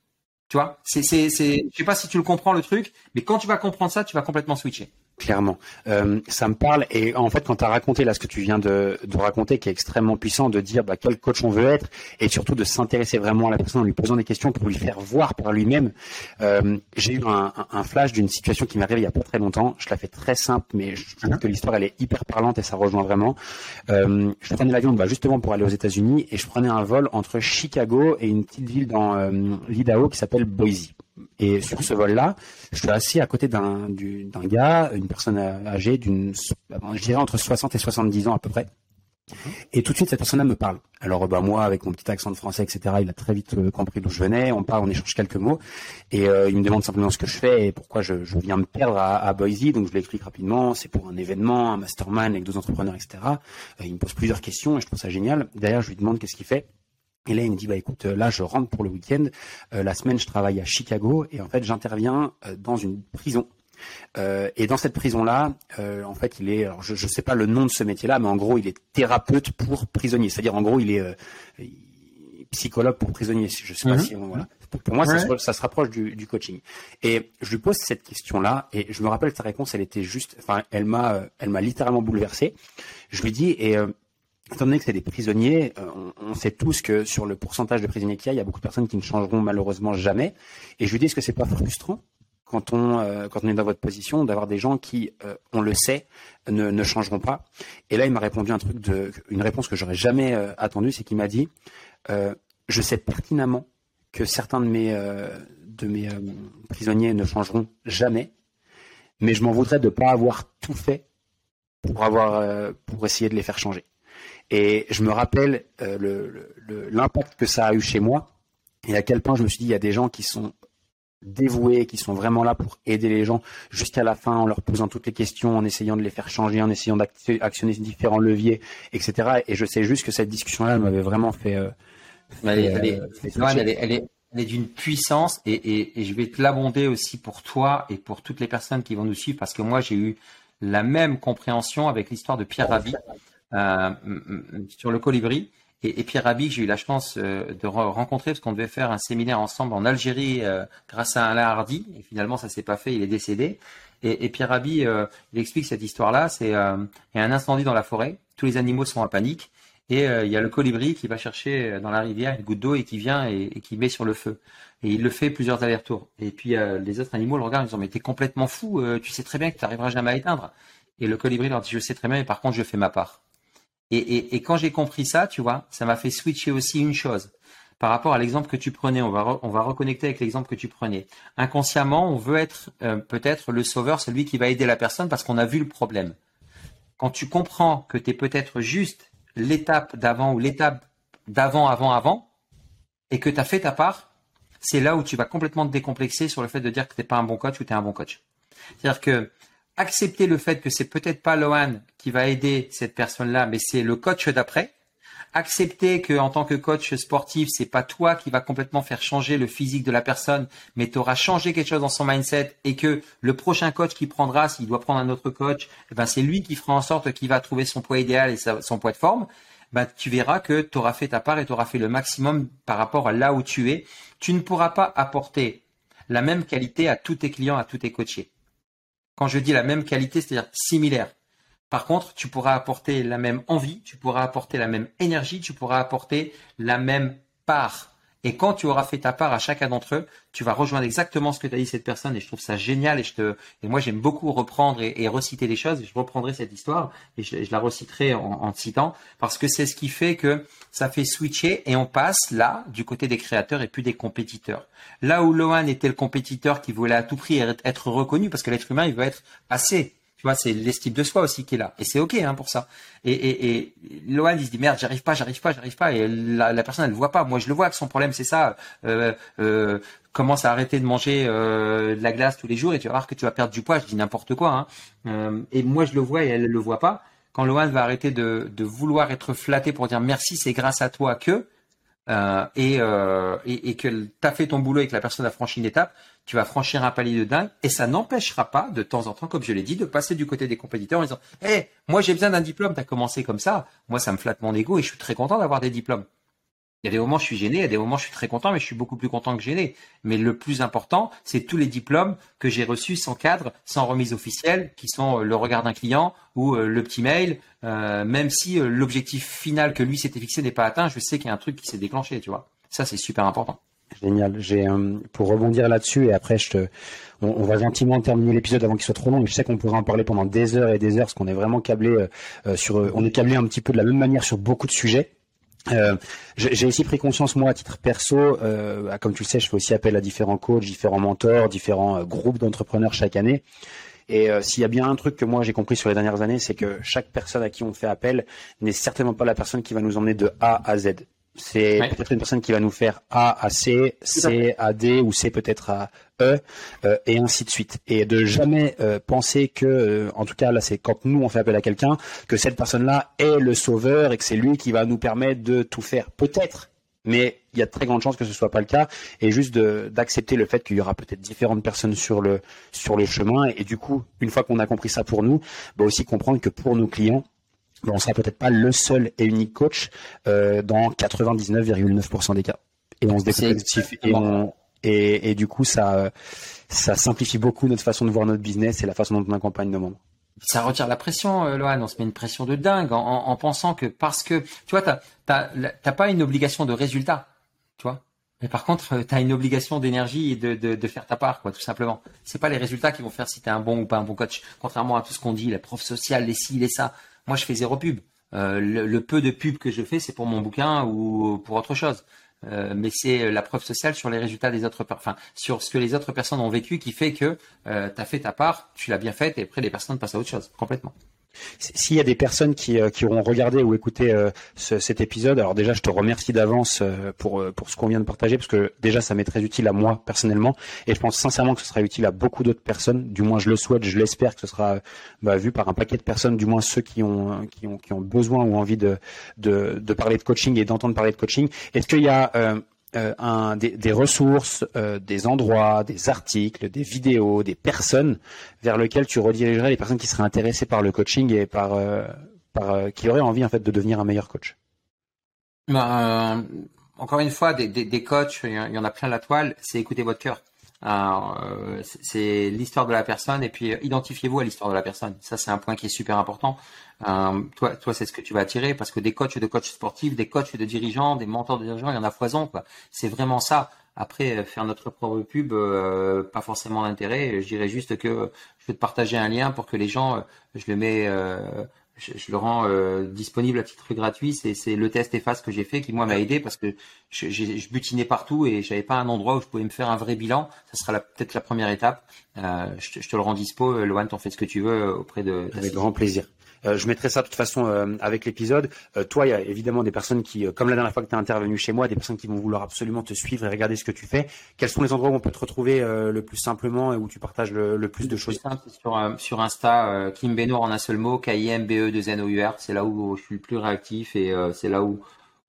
Tu vois? C'est, c'est, c'est, je sais pas si tu le comprends le truc, mais quand tu vas comprendre ça, tu vas complètement switcher. Clairement. Euh, ça me parle. Et en fait, quand tu as raconté là ce que tu viens de, de raconter, qui est extrêmement puissant, de dire bah, quel coach on veut être et surtout de s'intéresser vraiment à la personne en lui posant des questions pour lui faire voir par lui-même. Euh, j'ai eu un, un flash d'une situation qui m'est arrivée il n'y a pas très longtemps. Je la fais très simple, mais je trouve que l'histoire, elle est hyper parlante et ça rejoint vraiment. Euh, je prenais l'avion bah, justement pour aller aux États-Unis et je prenais un vol entre Chicago et une petite ville dans euh, l'Idaho qui s'appelle Boise. Et sur ce vol-là, je suis assis à côté d'un, du, d'un gars, une personne âgée, d'une, je dirais entre soixante et soixante-dix ans à peu près. Et tout de suite, cette personne-là me parle. Alors, ben, moi, avec mon petit accent de français, et cetera, il a très vite euh, compris d'où je venais. On parle, on échange quelques mots. Et euh, il me demande simplement ce que je fais et pourquoi je, je viens me perdre à, à Boise. Donc, je l'explique rapidement. C'est pour un événement, un mastermind avec deux entrepreneurs, et cetera. Euh, il me pose plusieurs questions et je trouve ça génial. Derrière, je lui demande qu'est-ce qu'il fait. Et là, il me dit, bah écoute, là, je rentre pour le week-end. Euh, la semaine, je travaille à Chicago et en fait, j'interviens euh, dans une prison. Euh, et dans cette prison-là, euh, en fait, il est, alors je ne sais pas le nom de ce métier-là, mais en gros, il est thérapeute pour prisonniers. C'est-à-dire, en gros, il est euh, psychologue pour prisonniers. Je sais pas mm-hmm. si voilà. Pour, pour moi, ouais. ça, se, ça se rapproche du, du coaching. Et je lui pose cette question-là et je me rappelle que sa réponse, elle était juste, enfin, elle m'a, elle m'a littéralement bouleversé. Je lui dis et euh, étant donné que c'est des prisonniers, on, on sait tous que sur le pourcentage de prisonniers qu'il y a, il y a beaucoup de personnes qui ne changeront malheureusement jamais. Et je lui dis, est-ce que c'est pas frustrant quand on euh, quand on est dans votre position d'avoir des gens qui, euh, on le sait, ne, ne changeront pas? Et là, il m'a répondu un truc de, une réponse que j'aurais jamais euh, attendue, c'est qu'il m'a dit, euh, je sais pertinemment que certains de mes, euh, de mes euh, prisonniers ne changeront jamais, mais je m'en voudrais de ne pas avoir tout fait pour, avoir, euh, pour essayer de les faire changer. Et je me rappelle euh, le, le, l'impact que ça a eu chez moi et à quel point je me suis dit, il y a des gens qui sont dévoués, qui sont vraiment là pour aider les gens jusqu'à la fin, en leur posant toutes les questions, en essayant de les faire changer, en essayant d'actionner différents leviers, et cetera. Et je sais juste que cette discussion-là, elle m'avait vraiment fait... Euh, elle, fait, elle, euh, fait Johan, elle, est, elle, est, elle est d'une puissance, et, et, et je vais te l'abonder aussi pour toi et pour toutes les personnes qui vont nous suivre, parce que moi, j'ai eu la même compréhension avec l'histoire de Pierre Rabhi euh, sur le colibri. Et, et Pierre Rabhi, que j'ai eu la chance euh, de re- rencontrer parce qu'on devait faire un séminaire ensemble en Algérie euh, grâce à Alain Hardy. Et finalement, ça s'est pas fait, il est décédé. Et, et Pierre Rabhi, euh, il explique cette histoire-là. C'est euh, il y a un incendie dans la forêt, tous les animaux sont en panique. Et euh, il y a le colibri qui va chercher dans la rivière une goutte d'eau et qui vient et, et qui met sur le feu. Et il le fait plusieurs allers-retours. Et puis euh, les autres animaux le regardent, ils disent « Mais t'es complètement fou, euh, tu sais très bien que tu n'arriveras jamais à éteindre. » Et le colibri leur dit « Je sais très bien, mais par contre, je fais ma part. » Et, et, et quand j'ai compris ça, tu vois, ça m'a fait switcher aussi une chose. Par rapport à l'exemple que tu prenais, on va, re, on va reconnecter avec l'exemple que tu prenais. Inconsciemment, on veut être euh, peut-être le sauveur, celui qui va aider la personne parce qu'on a vu le problème. Quand tu comprends que tu es peut-être juste l'étape d'avant ou l'étape d'avant, avant, avant, et que tu as fait ta part, c'est là où tu vas complètement te décomplexer sur le fait de dire que tu n'es pas un bon coach ou tu es un bon coach. C'est-à-dire que accepter le fait que c'est peut-être pas Loan qui va aider cette personne-là, mais c'est le coach d'après. Accepter que, en tant que coach sportif, c'est pas toi qui va complètement faire changer le physique de la personne, mais tu auras changé quelque chose dans son mindset et que le prochain coach qui prendra, s'il doit prendre un autre coach, eh ben, c'est lui qui fera en sorte qu'il va trouver son poids idéal et sa, son poids de forme. Ben, tu verras que tu auras fait ta part et tu auras fait le maximum par rapport à là où tu es. Tu ne pourras pas apporter la même qualité à tous tes clients, à tous tes coachés. Quand je dis la même qualité, c'est-à-dire similaire. Par contre, tu pourras apporter la même envie, tu pourras apporter la même énergie, tu pourras apporter la même part. Et quand tu auras fait ta part à chacun d'entre eux, tu vas rejoindre exactement ce que t'a dit cette personne. Et je trouve ça génial. Et, je te... et moi, j'aime beaucoup reprendre et, et reciter les choses. Et je reprendrai cette histoire et je, je la reciterai en, en citant parce que c'est ce qui fait que ça fait switcher et on passe là du côté des créateurs et plus des compétiteurs. Là où Loan était le compétiteur qui voulait à tout prix être reconnu parce que l'être humain, il veut être assez. Tu vois, c'est l'estime de soi aussi qui est là. Et c'est OK hein, pour ça. Et, et, et Loan, il se dit, merde, j'arrive pas, j'arrive pas, j'arrive pas. Et la, la personne, elle le voit pas. Moi, je le vois que son problème, c'est ça. Euh, euh, commence à arrêter de manger euh, de la glace tous les jours et tu vas voir que tu vas perdre du poids. Je dis n'importe quoi. Hein. Euh, et moi, je le vois et elle le voit pas. Quand Loan va arrêter de, de vouloir être flatté pour dire merci, c'est grâce à toi que... Euh, et, euh, et, et que tu as fait ton boulot et que la personne a franchi une étape, tu vas franchir un palier de dingue et ça n'empêchera pas de temps en temps, comme je l'ai dit, de passer du côté des compétiteurs en disant « Hey, moi j'ai besoin d'un diplôme, tu as commencé comme ça, moi ça me flatte mon ego et je suis très content d'avoir des diplômes. » Il y a des moments je suis gêné, il y a des moments je suis très content, mais je suis beaucoup plus content que gêné. Mais le plus important, c'est tous les diplômes que j'ai reçus sans cadre, sans remise officielle, qui sont le regard d'un client ou le petit mail, euh, même si l'objectif final que lui s'était fixé n'est pas atteint, je sais qu'il y a un truc qui s'est déclenché, tu vois. Ça, c'est super important. Génial. J'ai euh, pour rebondir là-dessus et après je te, on, on va gentiment terminer l'épisode avant qu'il soit trop long. Et je sais qu'on pourrait en parler pendant des heures et des heures, parce qu'on est vraiment câblé euh, sur, on est câblé un petit peu de la même manière sur beaucoup de sujets. Euh, j'ai aussi pris conscience, moi, à titre perso, euh, comme tu le sais, je fais aussi appel à différents coachs, différents mentors, différents euh, groupes d'entrepreneurs chaque année. Et euh, s'il y a bien un truc que moi j'ai compris sur les dernières années, c'est que chaque personne à qui on fait appel n'est certainement pas la personne qui va nous emmener de A à Z. C'est ouais. Peut-être une personne qui va nous faire A à C, C à D ou C peut-être à E euh, et ainsi de suite. Et de jamais euh, penser que, euh, en tout cas là c'est quand nous on fait appel à quelqu'un, que cette personne-là est le sauveur et que c'est lui qui va nous permettre de tout faire. Peut-être, mais il y a de très grandes chances que ce soit pas le cas et juste de, d'accepter le fait qu'il y aura peut-être différentes personnes sur le, sur le chemin et, et du coup, une fois qu'on a compris ça pour nous, bah aussi comprendre que pour nos clients, on ne sera peut-être pas le seul et unique coach euh, dans quatre-vingt-dix-neuf virgule neuf pour cent des cas. Et on se décomplexe et, et, et du coup, ça, ça simplifie beaucoup notre façon de voir notre business et la façon dont on accompagne nos membres. Ça retire la pression, euh, Loan. On se met une pression de dingue en, en, en pensant que parce que… Tu vois, tu n'as pas une obligation de résultat, tu vois. Mais par contre, tu as une obligation d'énergie et de, de, de faire ta part, quoi, tout simplement. C'est pas les résultats qui vont faire si tu es un bon ou pas un bon coach. Contrairement à tout ce qu'on dit, les profs sociaux, les ci, les ça… Moi, je fais zéro pub. Euh, le, le peu de pub que je fais, c'est pour mon bouquin ou pour autre chose. euh, mais c'est la preuve sociale sur les résultats des autres, enfin sur ce que les autres personnes ont vécu, qui fait que euh, tu as fait ta part, tu l'as bien faite, et après les personnes passent à autre chose complètement. S'il y a des personnes qui, qui auront regardé ou écouté euh, ce, cet épisode, alors déjà je te remercie d'avance pour, pour ce qu'on vient de partager, parce que déjà ça m'est très utile à moi personnellement, et je pense sincèrement que ce sera utile à beaucoup d'autres personnes, du moins je le souhaite, je l'espère que ce sera bah, vu par un paquet de personnes, du moins ceux qui ont, qui ont, qui ont besoin ou envie de, de, de parler de coaching et d'entendre parler de coaching. Est-ce qu'il y a... Euh, Euh, un, des, des ressources, euh, des endroits, des articles, des vidéos, des personnes vers lesquelles tu redirigerais les personnes qui seraient intéressées par le coaching et par, euh, par euh, qui auraient envie en fait de devenir un meilleur coach? Ben, euh, encore une fois, des, des, des coachs, il y en a plein la toile. C'est écouter votre cœur. Alors, euh, c'est l'histoire de la personne, et puis euh, identifiez-vous à l'histoire de la personne. Ça, c'est un point qui est super important. Euh, toi, toi, c'est ce que tu vas attirer, parce que des coachs, de coachs sportifs, des coachs de dirigeants, des mentors de dirigeants, il y en a foison, quoi. C'est vraiment ça. Après, faire notre propre pub, euh, pas forcément d'intérêt. Je dirais juste que je vais te partager un lien pour que les gens, je le mets, euh, je, je le rends euh, disponible à titre gratuit. C'est, c'est le test efface que j'ai fait qui, moi, m'a aidé, parce que je, je, je butinais partout et j'avais pas un endroit où je pouvais me faire un vrai bilan. Ça sera la, peut-être la première étape. Euh, je, te, je te le rends dispo. Loan, t'en fais ce que tu veux auprès de... Avec grand plaisir. Euh, je mettrai ça de toute façon euh, avec l'épisode. Euh, toi, il y a évidemment des personnes qui, euh, comme la dernière fois que tu es intervenu chez moi, des personnes qui vont vouloir absolument te suivre et regarder ce que tu fais. Quels sont les endroits où on peut te retrouver euh, le plus simplement et où tu partages le, le plus le de plus choses simple, c'est sur, euh, sur Insta, euh, Kim Bennour en un seul mot, K I M B E deux N O U R. C'est là où je suis le plus réactif et euh, c'est là où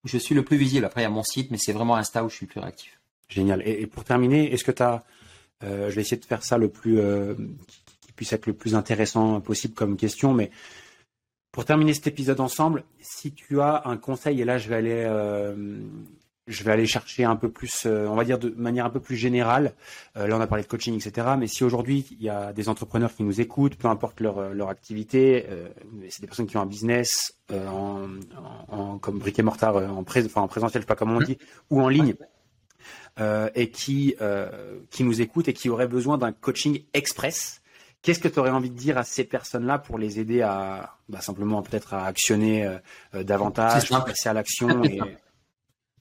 je suis le plus visible. Après, il y a mon site, mais c'est vraiment Insta où je suis le plus réactif. Génial. Et, et pour terminer, est-ce que tu as... Euh, je vais essayer de faire ça le plus... Euh, qui puisse être le plus intéressant possible comme question, mais... Pour terminer cet épisode ensemble, si tu as un conseil, et là je vais aller, euh, je vais aller chercher un peu plus, euh, on va dire de manière un peu plus générale, euh, là on a parlé de coaching, et cetera. Mais si aujourd'hui il y a des entrepreneurs qui nous écoutent, peu importe leur, leur activité, euh, c'est des personnes qui ont un business euh, en, en, comme brick et mortar, en, pré- enfin, en présentiel, je sais pas comment on dit, mmh. ou en ligne, euh, et qui, euh, qui nous écoutent et qui auraient besoin d'un coaching express. Qu'est-ce que tu aurais envie de dire à ces personnes-là pour les aider à bah, simplement peut-être à actionner euh, davantage, à passer à l'action et...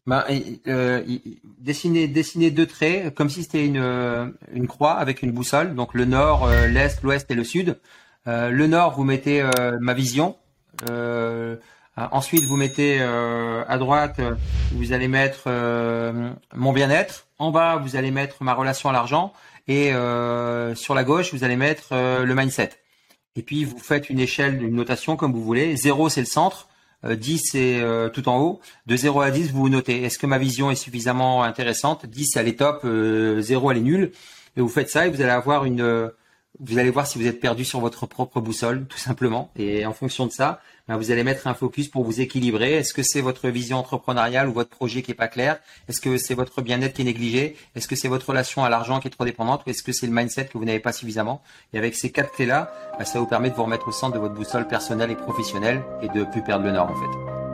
bah, et, euh, y, dessiner, dessiner deux traits comme si c'était une, une croix avec une boussole, donc le nord, euh, l'est, l'ouest et le sud. Euh, le nord, vous mettez euh, ma vision. Euh, ensuite, vous mettez euh, à droite, vous allez mettre euh, mon bien-être. En bas, vous allez mettre ma relation à l'argent. Et euh, sur la gauche, vous allez mettre euh, le mindset. Et puis, vous faites une échelle, une notation comme vous voulez. zéro, c'est le centre. Euh, dix, c'est euh, tout en haut. De zéro à dix, vous vous notez. Est-ce que ma vision est suffisamment intéressante? dix, elle est top. Euh, zéro, elle est nulle. Et vous faites ça et vous allez avoir une... Euh, vous allez voir si vous êtes perdu sur votre propre boussole, tout simplement. Et en fonction de ça, ben, vous allez mettre un focus pour vous équilibrer. Est-ce que c'est votre vision entrepreneuriale ou votre projet qui est pas clair? Est-ce que c'est votre bien-être qui est négligé? Est-ce que c'est votre relation à l'argent qui est trop dépendante? Ou est-ce que c'est le mindset que vous n'avez pas suffisamment? Et avec ces quatre clés-là, ben, ça vous permet de vous remettre au centre de votre boussole personnelle et professionnelle et de plus perdre le nord, en fait.